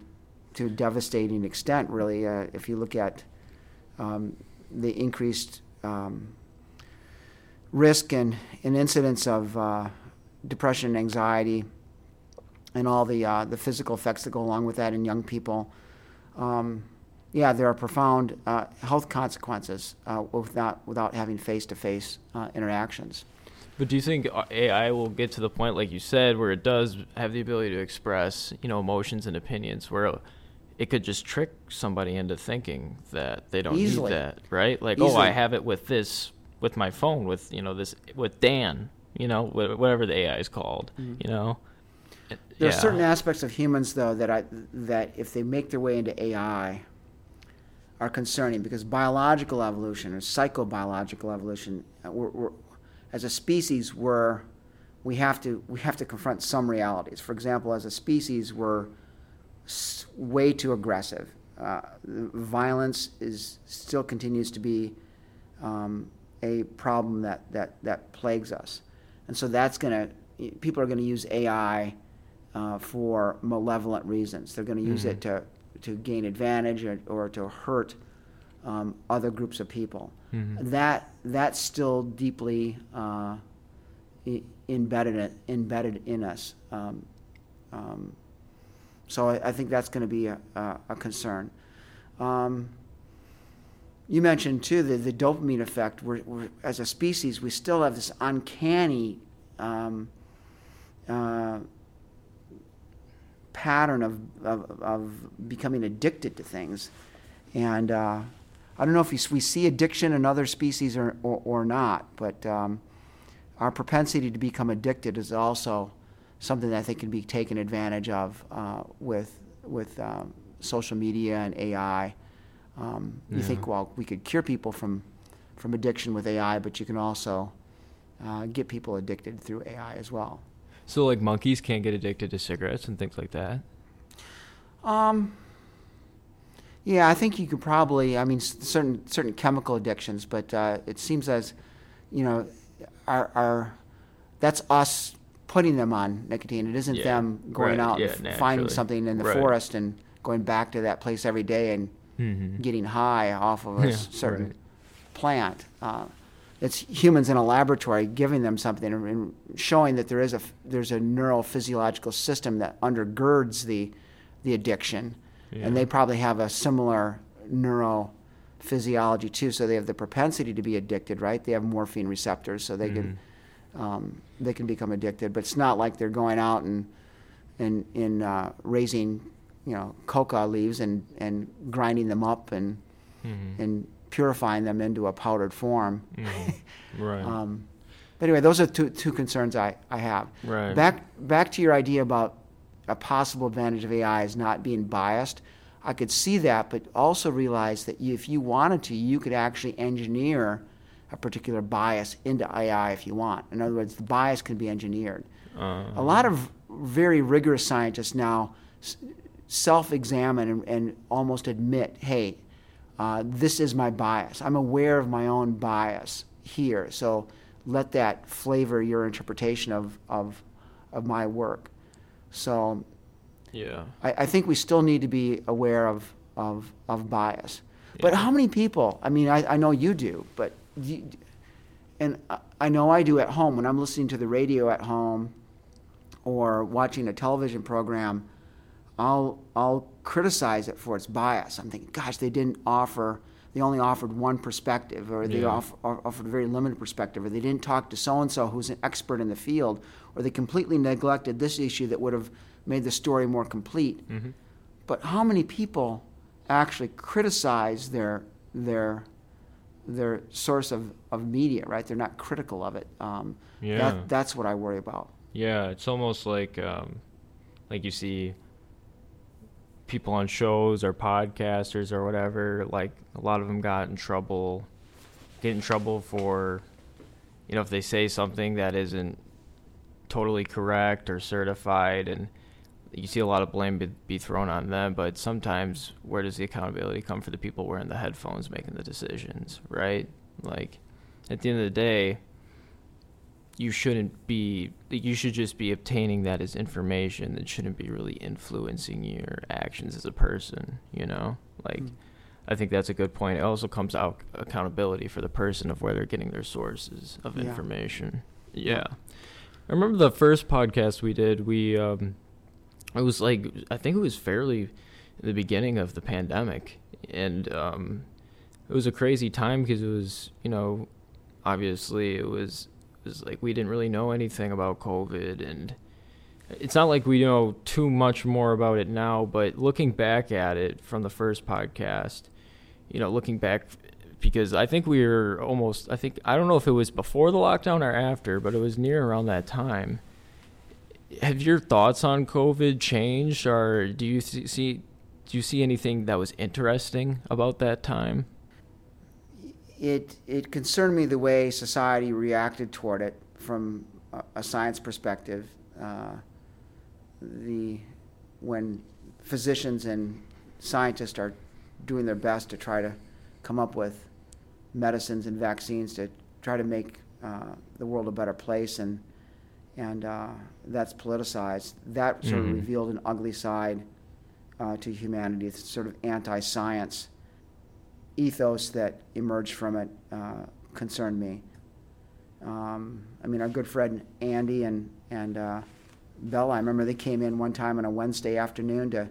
to a devastating extent, really. Uh, if you look at um, the increased um, risk and, and incidence of uh, depression, anxiety, and all the uh, the physical effects that go along with that in young people. Um, yeah, there are profound uh, health consequences uh, without, without having face-to-face uh, interactions. But do you think A I will get to the point, like you said, where it does have the ability to express, you know, emotions and opinions, where it could just trick somebody into thinking that they don't Easily. need that, right? Like, Easily. oh, I have it with this, with my phone, with, you know, this, with Dan, you know, whatever the A I is called, mm-hmm. you know? There are yeah. certain aspects of humans, though, that I, that if they make their way into A I are concerning, because biological evolution or psychobiological evolution, we're, we're, as a species, we're, we have to we have to confront some realities. For example, as a species, we're way too aggressive. Uh, violence is still continues to be um, a problem that, that, that plagues us, and so that's going to people are going to use A I. Uh, for malevolent reasons. They're going to use mm-hmm. it to to gain advantage or, or to hurt um, other groups of people. Mm-hmm. That that's still deeply uh, embedded in, embedded in us. Um, um, so I, I think that's going to be a, a, a concern. Um, you mentioned too the, the dopamine effect. We're, we're, as a species, we still have this uncanny um, uh, pattern of, of of becoming addicted to things, and uh, I don't know if we, we see addiction in other species or or, or not, but um, our propensity to become addicted is also something that I think can be taken advantage of uh, with with um, social media and A I. Um, you yeah. think, well, we could cure people from from addiction with A I, but you can also uh, get people addicted through A I as well. So, like, monkeys can't get addicted to cigarettes and things like that? Um, yeah, I think you could probably, I mean, certain certain chemical addictions, but uh, it seems as, you know, our, our that's us putting them on nicotine. It isn't yeah, them going right, out yeah, and naturally. finding something in the right. forest and going back to that place every day and mm-hmm. getting high off of a yeah, certain right. plant. Uh It's humans in a laboratory giving them something and showing that there is a there's a neurophysiological system that undergirds the the addiction, yeah. and they probably have a similar neurophysiology too. So they have the propensity to be addicted, right? They have morphine receptors, so they mm. can um, they can become addicted. But it's not like they're going out and and in uh, raising you know coca leaves and, and grinding them up and mm-hmm. and purifying them into a powdered form. Mm, right. um, but anyway, those are two two concerns I, I have. Right. Back back to your idea about a possible advantage of A I is not being biased. I could see that, but also realize that you, if you wanted to, you could actually engineer a particular bias into A I if you want. In other words, the bias can be engineered. Uh, a lot of very rigorous scientists now self-examine and, and almost admit, hey, Uh, this is my bias. I'm aware of my own bias here, so let that flavor your interpretation of of, of my work. So, yeah, I, I think we still need to be aware of of, of bias. Yeah. But how many people? I mean, I, I know you do, but you, and I, I know I do at home when I'm listening to the radio at home or watching a television program. I'll I'll criticize it for its bias. I'm thinking, gosh, they didn't offer, they only offered one perspective, or they yeah. off, or offered a very limited perspective, or they didn't talk to so-and-so who's an expert in the field, or they completely neglected this issue that would have made the story more complete. Mm-hmm. But how many people actually criticize their their their source of, of media, right? They're not critical of it. Um, yeah. That, that's what I worry about. Yeah, it's almost like um, like you see people on shows or podcasters or whatever, like a lot of them got in trouble, get in trouble for, you know, if they say something that isn't totally correct or certified, and you see a lot of blame be, be thrown on them, but sometimes where does the accountability come for the people wearing the headphones making the decisions, right? Like, at the end of the day, you shouldn't be, you should just be obtaining that as information that shouldn't be really influencing your actions as a person, you know? Like, mm. I think that's a good point. It also comes out accountability for the person of where they're getting their sources of yeah. information. Yeah. I remember the first podcast we did, we, um, it was like, I think it was fairly the beginning of the pandemic. And um, it was a crazy time because it was, you know, obviously it was, is like we didn't really know anything about COVID, and it's not like we know too much more about it now, but looking back at it from the first podcast, you know, looking back, because I think we were almost, I think, I don't know if it was before the lockdown or after, but it was near around that time. Have your thoughts on COVID changed, or do you see, do you see anything that was interesting about that time? It it concerned me the way society reacted toward it from a, a science perspective. Uh, the when physicians and scientists are doing their best to try to come up with medicines and vaccines to try to make uh, the world a better place, and and uh, that's politicized. That sort mm-hmm. of revealed an ugly side uh, to humanity, the sort of anti-science ethos that emerged from it uh, concerned me. Um, I mean, our good friend Andy and, and uh, Bella, I remember they came in one time on a Wednesday afternoon to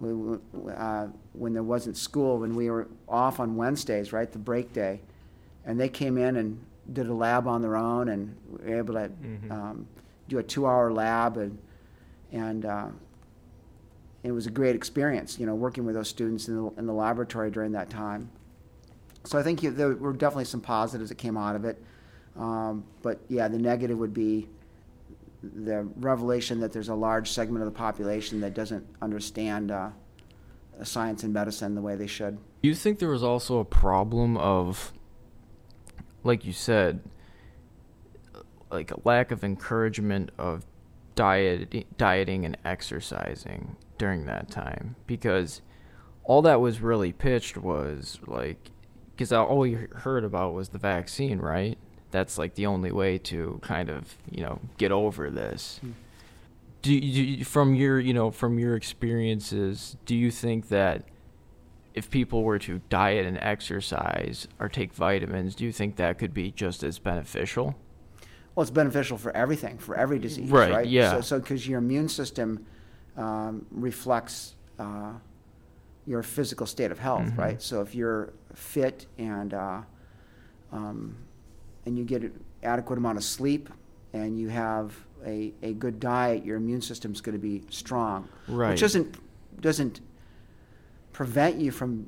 we, uh, when there wasn't school, when we were off on Wednesdays, right, the break day, and they came in and did a lab on their own and were able to mm-hmm. um, do a two-hour lab, and and uh, it was a great experience, you know, working with those students in the, in the laboratory during that time. So I think you, there were definitely some positives that came out of it. Um, but yeah, the negative would be the revelation that there's a large segment of the population that doesn't understand uh, science and medicine the way they should. Do you think there was also a problem of, like you said, like a lack of encouragement of diet, dieting and exercising during that time? Because all that was really pitched was like, because all you heard about was the vaccine, right? That's like the only way to kind of, you know, get over this. Hmm. Do, do from your, you know, from your experiences, do you think that if people were to diet and exercise or take vitamins, do you think that could be just as beneficial? Well, it's beneficial for everything, for every disease, right? right? Yeah. So, because so, your immune system um, reflects uh, your physical state of health, mm-hmm. right? So if you're fit and uh, um, and you get an adequate amount of sleep and you have a, a good diet, your immune system's going to be strong. Right. Which doesn't doesn't prevent you from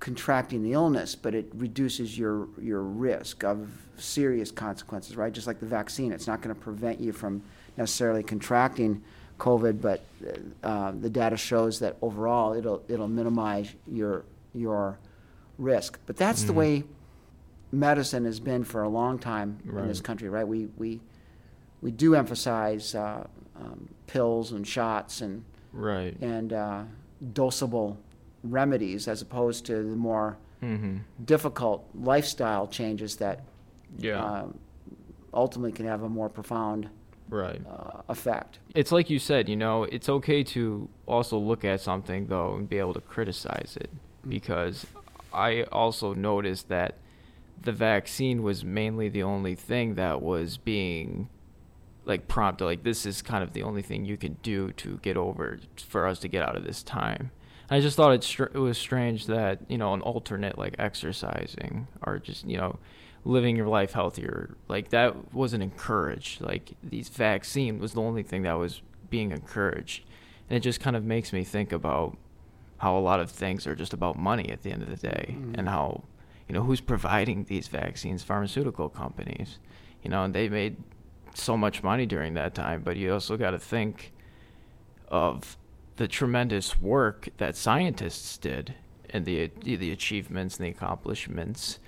contracting the illness, but it reduces your, your risk of serious consequences, right? Just like the vaccine, it's not going to prevent you from necessarily contracting COVID, but uh, the data shows that overall it'll it'll minimize your your risk. But that's mm-hmm. the way medicine has been for a long time right. in this country, right? We we we do emphasize uh, um, pills and shots and right. and uh, dosable remedies as opposed to the more mm-hmm. difficult lifestyle changes that yeah. uh, ultimately can have a more profound right. uh, effect. It's like you said, you know, it's okay to also look at something, though, and be able to criticize it, because I also noticed that the vaccine was mainly the only thing that was being like prompted, like this is kind of the only thing you can do to get over, for us to get out of this time. And I just thought it, str- it was strange that, you know, an alternate like exercising or just, you know, living your life healthier, like that wasn't encouraged. Like these vaccine was the only thing that was being encouraged. And it just kind of makes me think about how a lot of things are just about money at the end of the day mm. and how, you know, who's providing these vaccines? Pharmaceutical companies, you know, and they made so much money during that time. But you also got to think of the tremendous work that scientists did and the the achievements and the accomplishments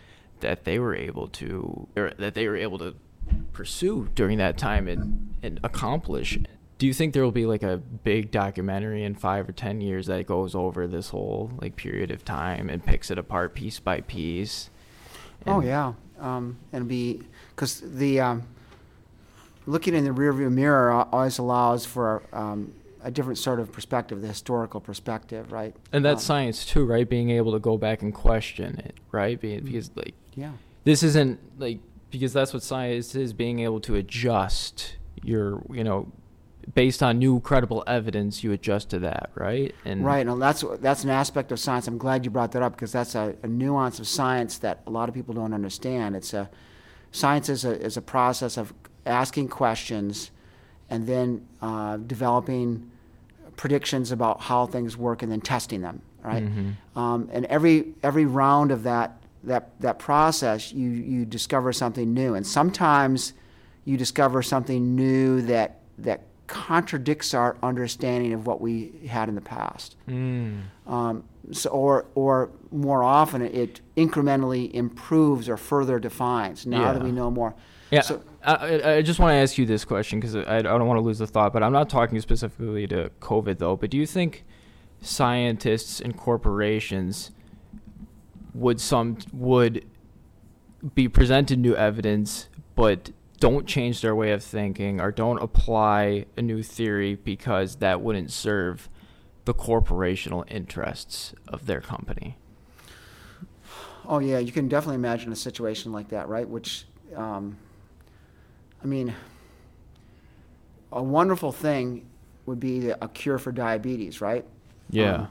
that they were able to that they were able to pursue during that time and, and accomplish. Do you think there will be like a big documentary in five or ten years that goes over this whole like period of time and picks it apart piece by piece? And oh yeah, um, and be because the um, looking in the rearview mirror always allows for um, a different sort of perspective, the historical perspective, right? And that's um, science too, right? Being able to go back and question it, right? Being, because like yeah, this isn't like because that's what science is: being able to adjust your, you know. Based on new credible evidence, you adjust to that, right? And right, and that's that's an aspect of science. I'm glad you brought that up because that's a, a nuance of science that a lot of people don't understand. It's a science is a is a process of asking questions and then uh, developing predictions about how things work and then testing them, right? Mm-hmm. Um, and every every round of that that that process, you you discover something new, and sometimes you discover something new that that contradicts our understanding of what we had in the past. Mm. Um, so, or or more often, it incrementally improves or further defines now yeah. that we know more. Yeah, so, I, I just want to ask you this question because I, I don't want to lose the thought, but I'm not talking specifically to COVID, though, but do you think scientists and corporations would some would be presented new evidence, but don't change their way of thinking or don't apply a new theory because that wouldn't serve the corporational interests of their company. Oh, yeah, you can definitely imagine a situation like that, right? Which, um, I mean, a wonderful thing would be a cure for diabetes, right? Yeah. Um,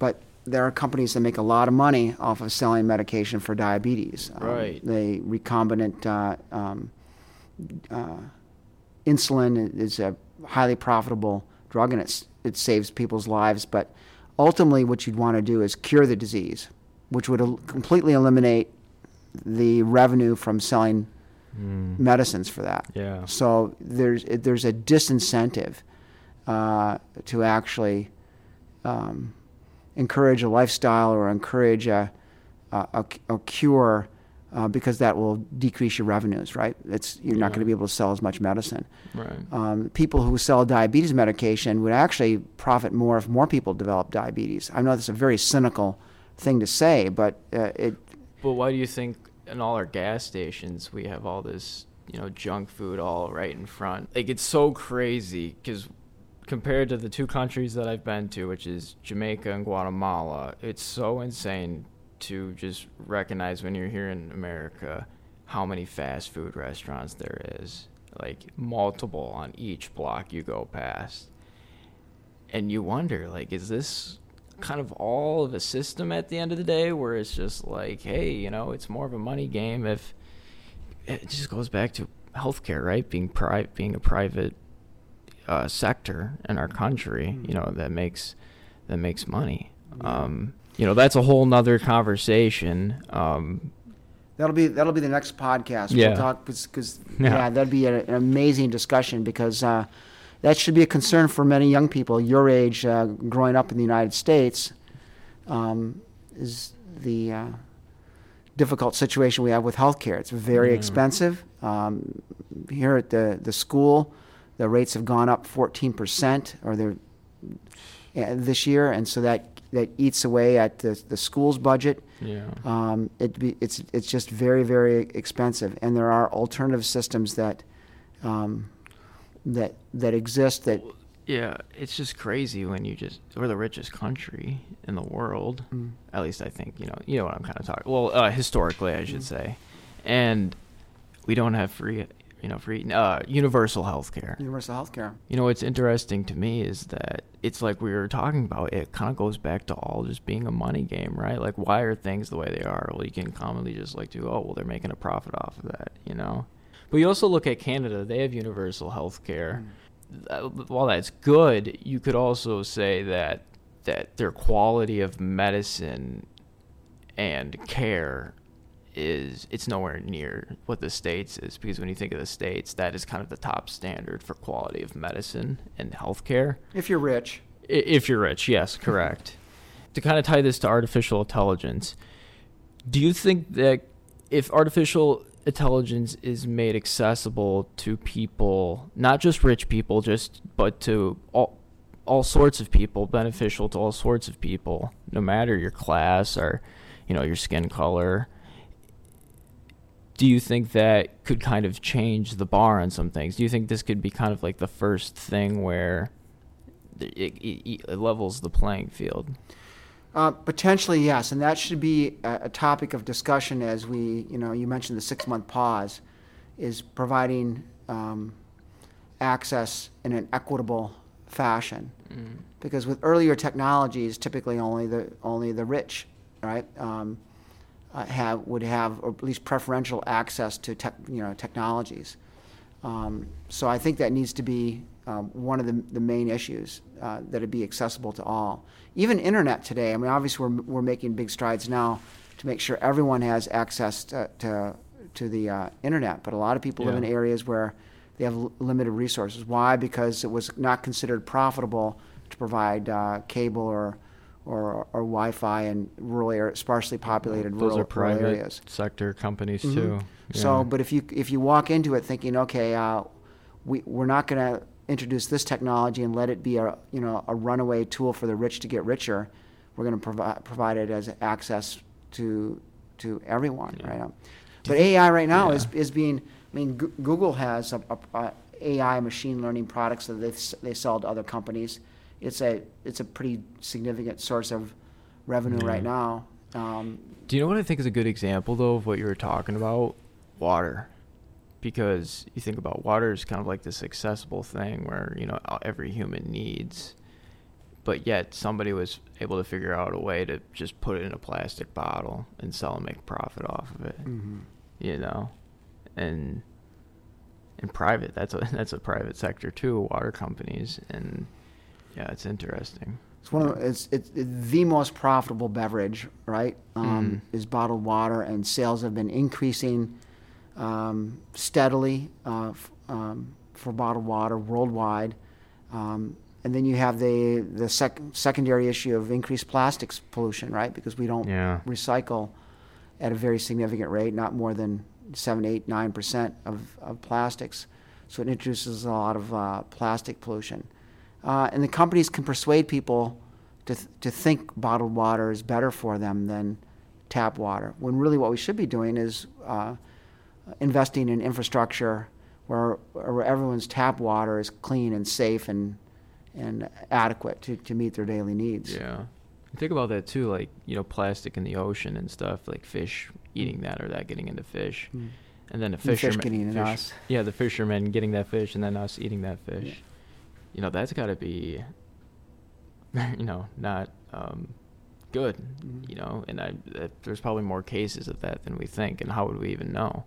but there are companies that make a lot of money off of selling medication for diabetes. Um, right. The recombinant uh, um, uh, insulin is a highly profitable drug, and it's, it saves people's lives. But ultimately what you'd want to do is cure the disease, which would el- completely eliminate the revenue from selling mm. medicines for that. Yeah. So there's there's a disincentive uh, to actually um, encourage a lifestyle or encourage a, a, a, a cure uh, because that will decrease your revenues, right? It's, you're yeah. not going to be able to sell as much medicine. Right. Um, people who sell diabetes medication would actually profit more if more people develop diabetes. I know that's a very cynical thing to say, but uh, it... But why do you think in all our gas stations we have all this, you know, junk food all right in front? Like, it's so crazy because... compared to the two countries that I've been to, which is Jamaica and Guatemala, it's so insane to just recognize when you're here in America how many fast food restaurants there is, like multiple on each block you go past. And you wonder, like, is this kind of all of a system at the end of the day where it's just like, hey, you know, it's more of a money game. If it just goes back to healthcare, right? Being private, being a private Uh, sector in our country, you know, that makes that makes money. Um, you know, that's a whole nother conversation. Um, that'll be that'll be the next podcast. Yeah, we'll talk, cause, cause, yeah. yeah, that'd be a, an amazing discussion because uh, that should be a concern for many young people your age, uh, growing up in the United States. Um, is the uh, difficult situation we have with healthcare? It's very yeah. expensive. Um, here at the the school, the rates have gone up fourteen percent or they're, uh, this year, and so that that eats away at the, the school's budget. Yeah. Um, it be, it's it's just very, very expensive, and there are alternative systems that um, that that exist. That yeah, it's just crazy when you just we're the richest country in the world. Mm. At least I think you know you know what I'm kind of talking. Well, uh, historically, I should mm. say, and we don't have free. You know, free uh, universal healthcare. Universal healthcare. You know, what's interesting to me is that it's like we were talking about. It kind of goes back to all just being a money game, right? Like, why are things the way they are? Well, you can commonly just like do, oh, well, they're making a profit off of that, you know. But you also look at Canada; they have universal healthcare. Mm. While that's good, you could also say that that their quality of medicine and care is it's nowhere near what the States is, because when you think of the States, that is kind of the top standard for quality of medicine and healthcare. If you're rich. If you're rich, yes, correct. To kind of tie this to artificial intelligence, do you think that if artificial intelligence is made accessible to people, not just rich people, just but to all all sorts of people, beneficial to all sorts of people, no matter your class or, you know, your skin color, do you think that could kind of change the bar on some things? Do you think this could be kind of like the first thing where it, it, it levels the playing field? Uh, potentially, yes, and that should be a, a topic of discussion as we, you know, you mentioned the six-month pause, is providing um, access in an equitable fashion. Mm. Because with earlier technologies, typically only the only the rich, right? Um, Have would have or at least preferential access to tech, you know, technologies. Um, so I think that needs to be um, one of the, the main issues, uh, that it be accessible to all. Even internet today. I mean, obviously we're we're making big strides now to make sure everyone has access to to, to the uh, internet. But a lot of people yeah. live in areas where they have l- limited resources. Why? Because it was not considered profitable to provide uh, cable or. Or, or Wi-Fi in rural areas, sparsely populated Those rural, are private rural areas. Sector companies mm-hmm. too. Yeah. So, but if you if you walk into it thinking, okay, uh, we we're not going to introduce this technology and let it be a you know a runaway tool for the rich to get richer, we're going to provide provide it as access to to everyone, yeah. right? But A I right now yeah. is is being. I mean, G- Google has a, a, a A I machine learning products that they they sell to other companies. it's a it's a pretty significant source of revenue mm-hmm. right now. Um, Do you know what I think is a good example, though, of what you were talking about? Water. Because you think about water is kind of like this accessible thing where, you know, every human needs. But yet somebody was able to figure out a way to just put it in a plastic bottle and sell and make profit off of it, mm-hmm. you know. And in private, that's a, that's a private sector, too, water companies. And, yeah, it's interesting. It's one of the, it's, it's the most profitable beverage, right? Um, mm. Is bottled water, and sales have been increasing um, steadily uh, f- um, for bottled water worldwide. Um, and then you have the the sec- secondary issue of increased plastics pollution, right? Because we don't yeah. recycle at a very significant rate, not more than seven, eight, nine percent of of plastics. So it introduces a lot of uh, plastic pollution. Uh, and the companies can persuade people to th- to think bottled water is better for them than tap water, when really what we should be doing is uh, investing in infrastructure where, where everyone's tap water is clean and safe and and adequate to, to meet their daily needs. Yeah. Think about that, too, like, you know, plastic in the ocean and stuff, like fish eating that or that getting into fish. Mm. And then a fisherman. The fish getting into us. Yeah, the fishermen getting that fish and then us eating that fish. Yeah. You know, that's got to be, you know, not um, good, mm-hmm. you know, and I, uh, there's probably more cases of that than we think, and how would we even know?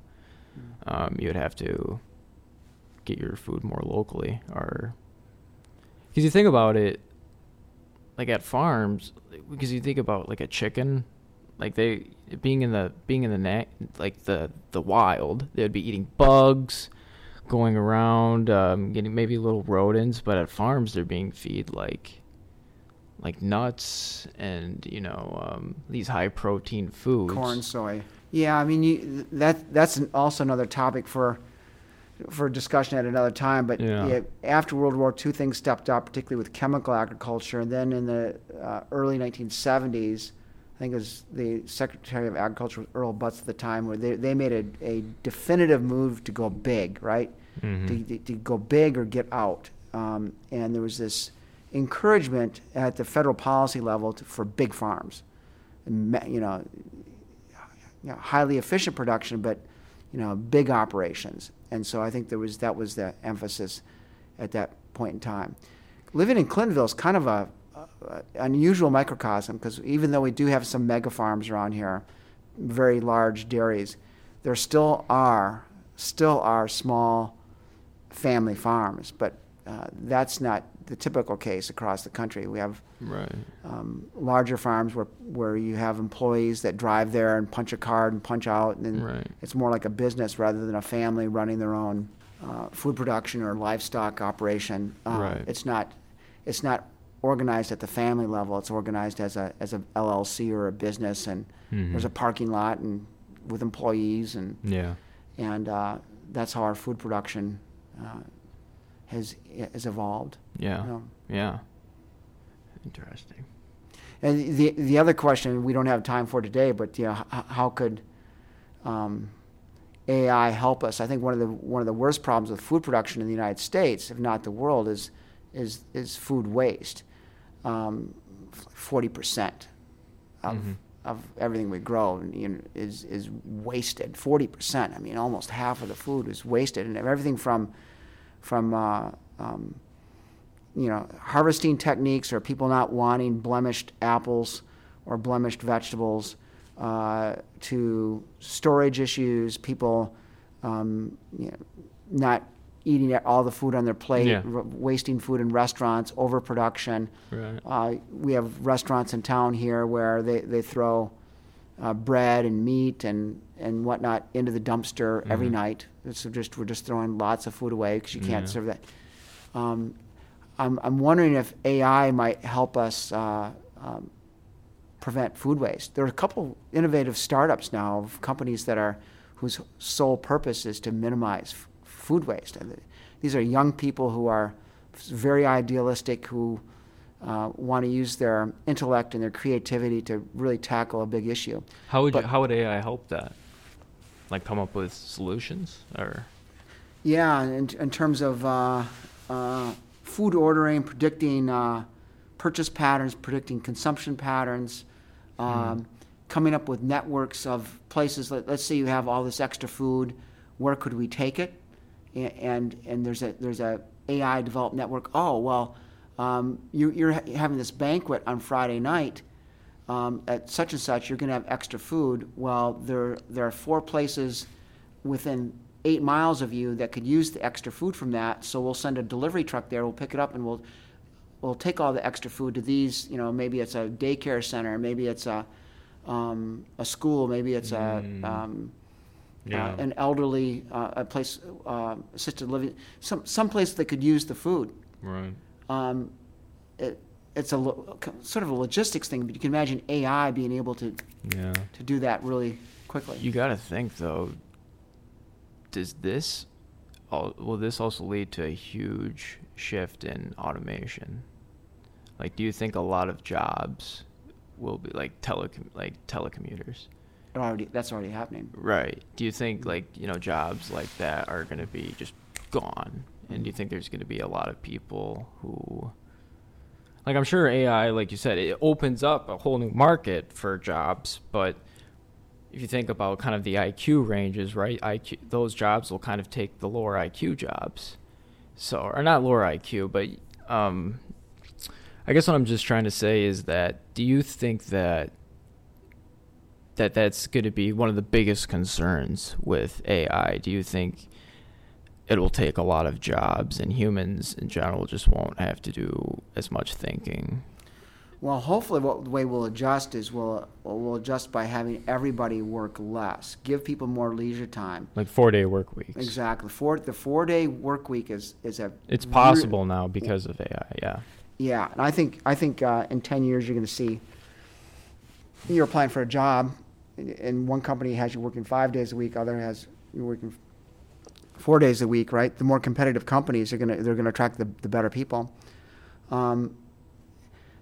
Mm-hmm. Um, you would have to get your food more locally, or, because you think about it, like at farms, because you think about like a chicken, like they, being in the, being in the, na- like the, the wild, they would be eating bugs, going around, um, getting maybe little rodents, but at farms they're being feed like, like nuts and, you know, um, these high protein foods. Corn, soy. Yeah, I mean you, that that's an, also another topic for for discussion at another time. But yeah. Yeah, after World War Two, things stepped up, particularly with chemical agriculture, and then in the uh, early nineteen seventies, I think it was the Secretary of Agriculture, Earl Butz, at the time, where they they made a, a definitive move to go big, right? Mm-hmm. To, to go big or get out. Um, and there was this encouragement at the federal policy level to, for big farms, and, you know, you know, highly efficient production, but, you know, big operations. And so I think there was that was the emphasis at that point in time. Living in Clintonville is kind of a, a unusual microcosm, because even though we do have some mega farms around here, very large dairies, there still are still are small family farms, but uh, that's not the typical case across the country. We have right. um, larger farms where where you have employees that drive there and punch a card and punch out, and then right. it's more like a business rather than a family running their own uh, food production or livestock operation. Um, right. It's not it's not organized at the family level. It's organized as a as a L L C or a business, and mm-hmm. there's a parking lot and with employees and yeah, and uh, that's how our food production. Uh, has has evolved. Yeah, you know? Yeah. Interesting. And the the other question we don't have time for today, but you know, h- how could um, A I help us? I think one of the one of the worst problems with food production in the United States, if not the world, is is is food waste. Um, forty percent of mm-hmm. of everything we grow is is wasted. forty percent. I mean, almost half of the food is wasted, and everything from from, uh, um, you know, harvesting techniques or people not wanting blemished apples or blemished vegetables uh, to storage issues, people um, you know, not eating all the food on their plate, yeah. r- wasting food in restaurants, overproduction. Right. Uh, we have restaurants in town here where they, they throw uh, bread and meat and, and whatnot into the dumpster mm-hmm. every night. So just we're just throwing lots of food away because you can't yeah. serve that. Um, I'm I'm wondering if A I might help us uh, um, prevent food waste. There are a couple innovative startups now of companies that are whose sole purpose is to minimize f- food waste. And these are young people who are very idealistic, who uh, want to use their intellect and their creativity to really tackle a big issue. How would but, you, how would A I help that? Like come up with solutions, or yeah, in, in terms of uh, uh, food ordering, predicting uh, purchase patterns, predicting consumption patterns, um, mm. coming up with networks of places. Let, let's say you have all this extra food. Where could we take it? And and, and there's a there's a A I developed network. Oh well, um, you, you're ha- having this banquet on Friday night um, at such and such. You're going to have extra food. Well, there there are four places within eight miles of you that could use the extra food from that. So we'll send a delivery truck there. We'll pick it up and we'll we'll take all the extra food to these. You know, maybe it's a daycare center. Maybe it's a um, a school. Maybe it's mm. a um, Yeah. Uh, an elderly, uh, a place, uh, assisted living, some some place that could use the food. Right. Um, it, it's a lo- sort of a logistics thing, but you can imagine A I being able to yeah. to do that really quickly. You got to think though. Does this, will this also lead to a huge shift in automation? Like, do you think a lot of jobs will be like telecom like telecommuters? Already, that's already happening. Right. Do you think, like, you know, jobs like that are going to be just gone? And do you think there's going to be a lot of people who... Like, I'm sure A I, like you said, it opens up a whole new market for jobs. But if you think about kind of the I Q ranges, right, I Q, those jobs will kind of take the lower I Q jobs. So, or not lower I Q, but um, I guess what I'm just trying to say is that do you think that that that's going to be one of the biggest concerns with A I? Do you think it'll take a lot of jobs and humans in general just won't have to do as much thinking? Well, hopefully what the way we'll adjust is we'll, we'll adjust by having everybody work less, give people more leisure time. Like four-day work weeks. Exactly. Four, the four-day work week is, is a... It's possible re- now because of A I, yeah. Yeah, and I think, I think uh, in ten years you're going to see... You're applying for a job, and one company has you working five days a week, other has you working four days a week, right? The more competitive companies are gonna they're gonna attract the, the better people, um,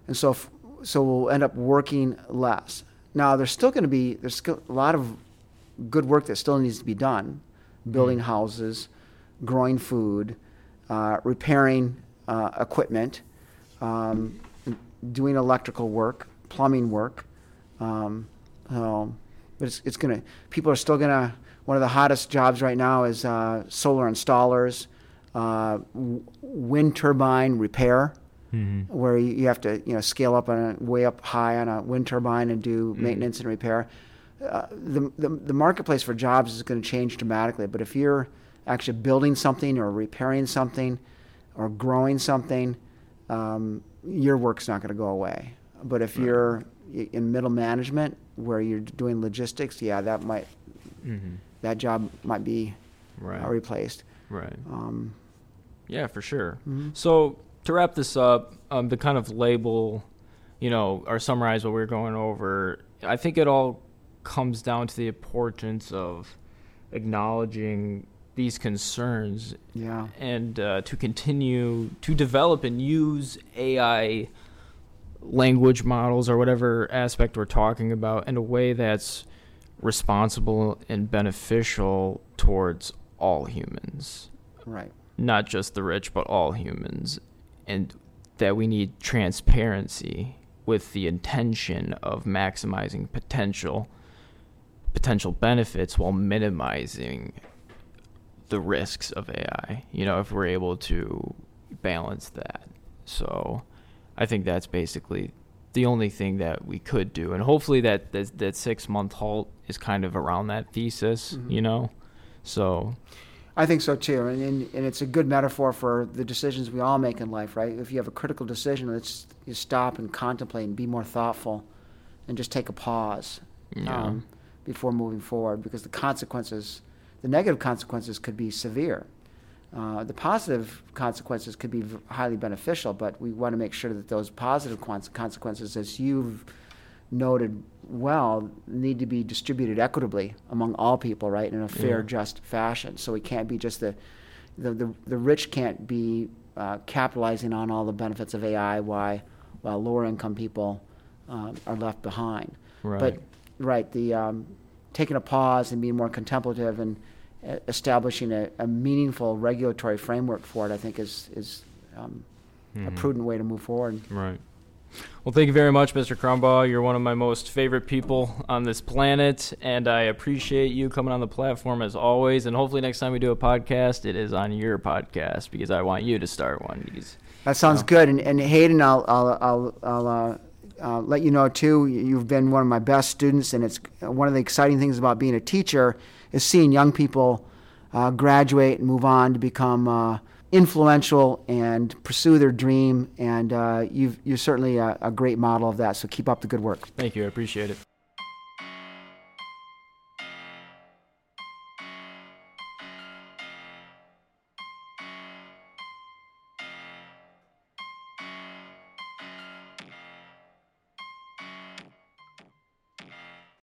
and so f- so we'll end up working less. Now there's still gonna be there's still a lot of good work that still needs to be done, building mm-hmm. houses, growing food, uh, repairing uh, equipment, um, doing electrical work, plumbing work. Um, so, but it's, it's gonna. People are still gonna. One of the hottest jobs right now is uh, solar installers, uh, w- wind turbine repair, mm-hmm. where you, you have to you know scale up on a, way up high on a wind turbine and do mm-hmm. maintenance and repair. Uh, the, the the marketplace for jobs is going to change dramatically. But if you're actually building something or repairing something, or growing something, um, your work's not going to go away. But if right. you're in middle management, where you're doing logistics, yeah, that might, mm-hmm. that job might be right. uh, replaced. Right. Um, yeah, for sure. Mm-hmm. So to wrap this up, um, to kind of label, you know, or summarize what we're going over, I think it all comes down to the importance of acknowledging these concerns. Yeah. And uh, to continue to develop and use A I language models or whatever aspect we're talking about in a way that's responsible and beneficial towards all humans. Right. Not just the rich, but all humans. And that we need transparency with the intention of maximizing potential, potential benefits while minimizing the risks of A I, you know, if we're able to balance that. So... I think that's basically the only thing that we could do. And hopefully that that, that six-month halt is kind of around that thesis, mm-hmm. you know? So I think so, too. And, and and it's a good metaphor for the decisions we all make in life, right? If you have a critical decision, let's you stop and contemplate and be more thoughtful and just take a pause yeah. um, before moving forward, because the consequences, the negative consequences could be severe. Uh, the positive consequences could be v- highly beneficial, but we want to make sure that those positive cons- consequences, as you've noted well, need to be distributed equitably among all people, right, in a fair, yeah. just fashion. So it can't be just the the, the, the rich can't be uh, capitalizing on all the benefits of A I while, while lower-income people uh, are left behind. Right. But, right, the um, taking a pause and being more contemplative and establishing a, a meaningful regulatory framework for it, I think, is is um, mm-hmm. a prudent way to move forward. Right. Well, thank you very much, Mister Crumbaugh. You're one of my most favorite people on this planet, and I appreciate you coming on the platform as always. And hopefully next time we do a podcast, it is on your podcast, because I want you to start one. Because, that sounds you know. good. And, and Hayden, I'll I'll I'll, I'll uh, uh, let you know too. You've been one of my best students, and it's one of the exciting things about being a teacher is seeing young people uh, graduate and move on to become. Uh, influential and pursue their dream, and uh, you've, you're certainly a, a great model of that, so keep up the good work. Thank you, I appreciate it.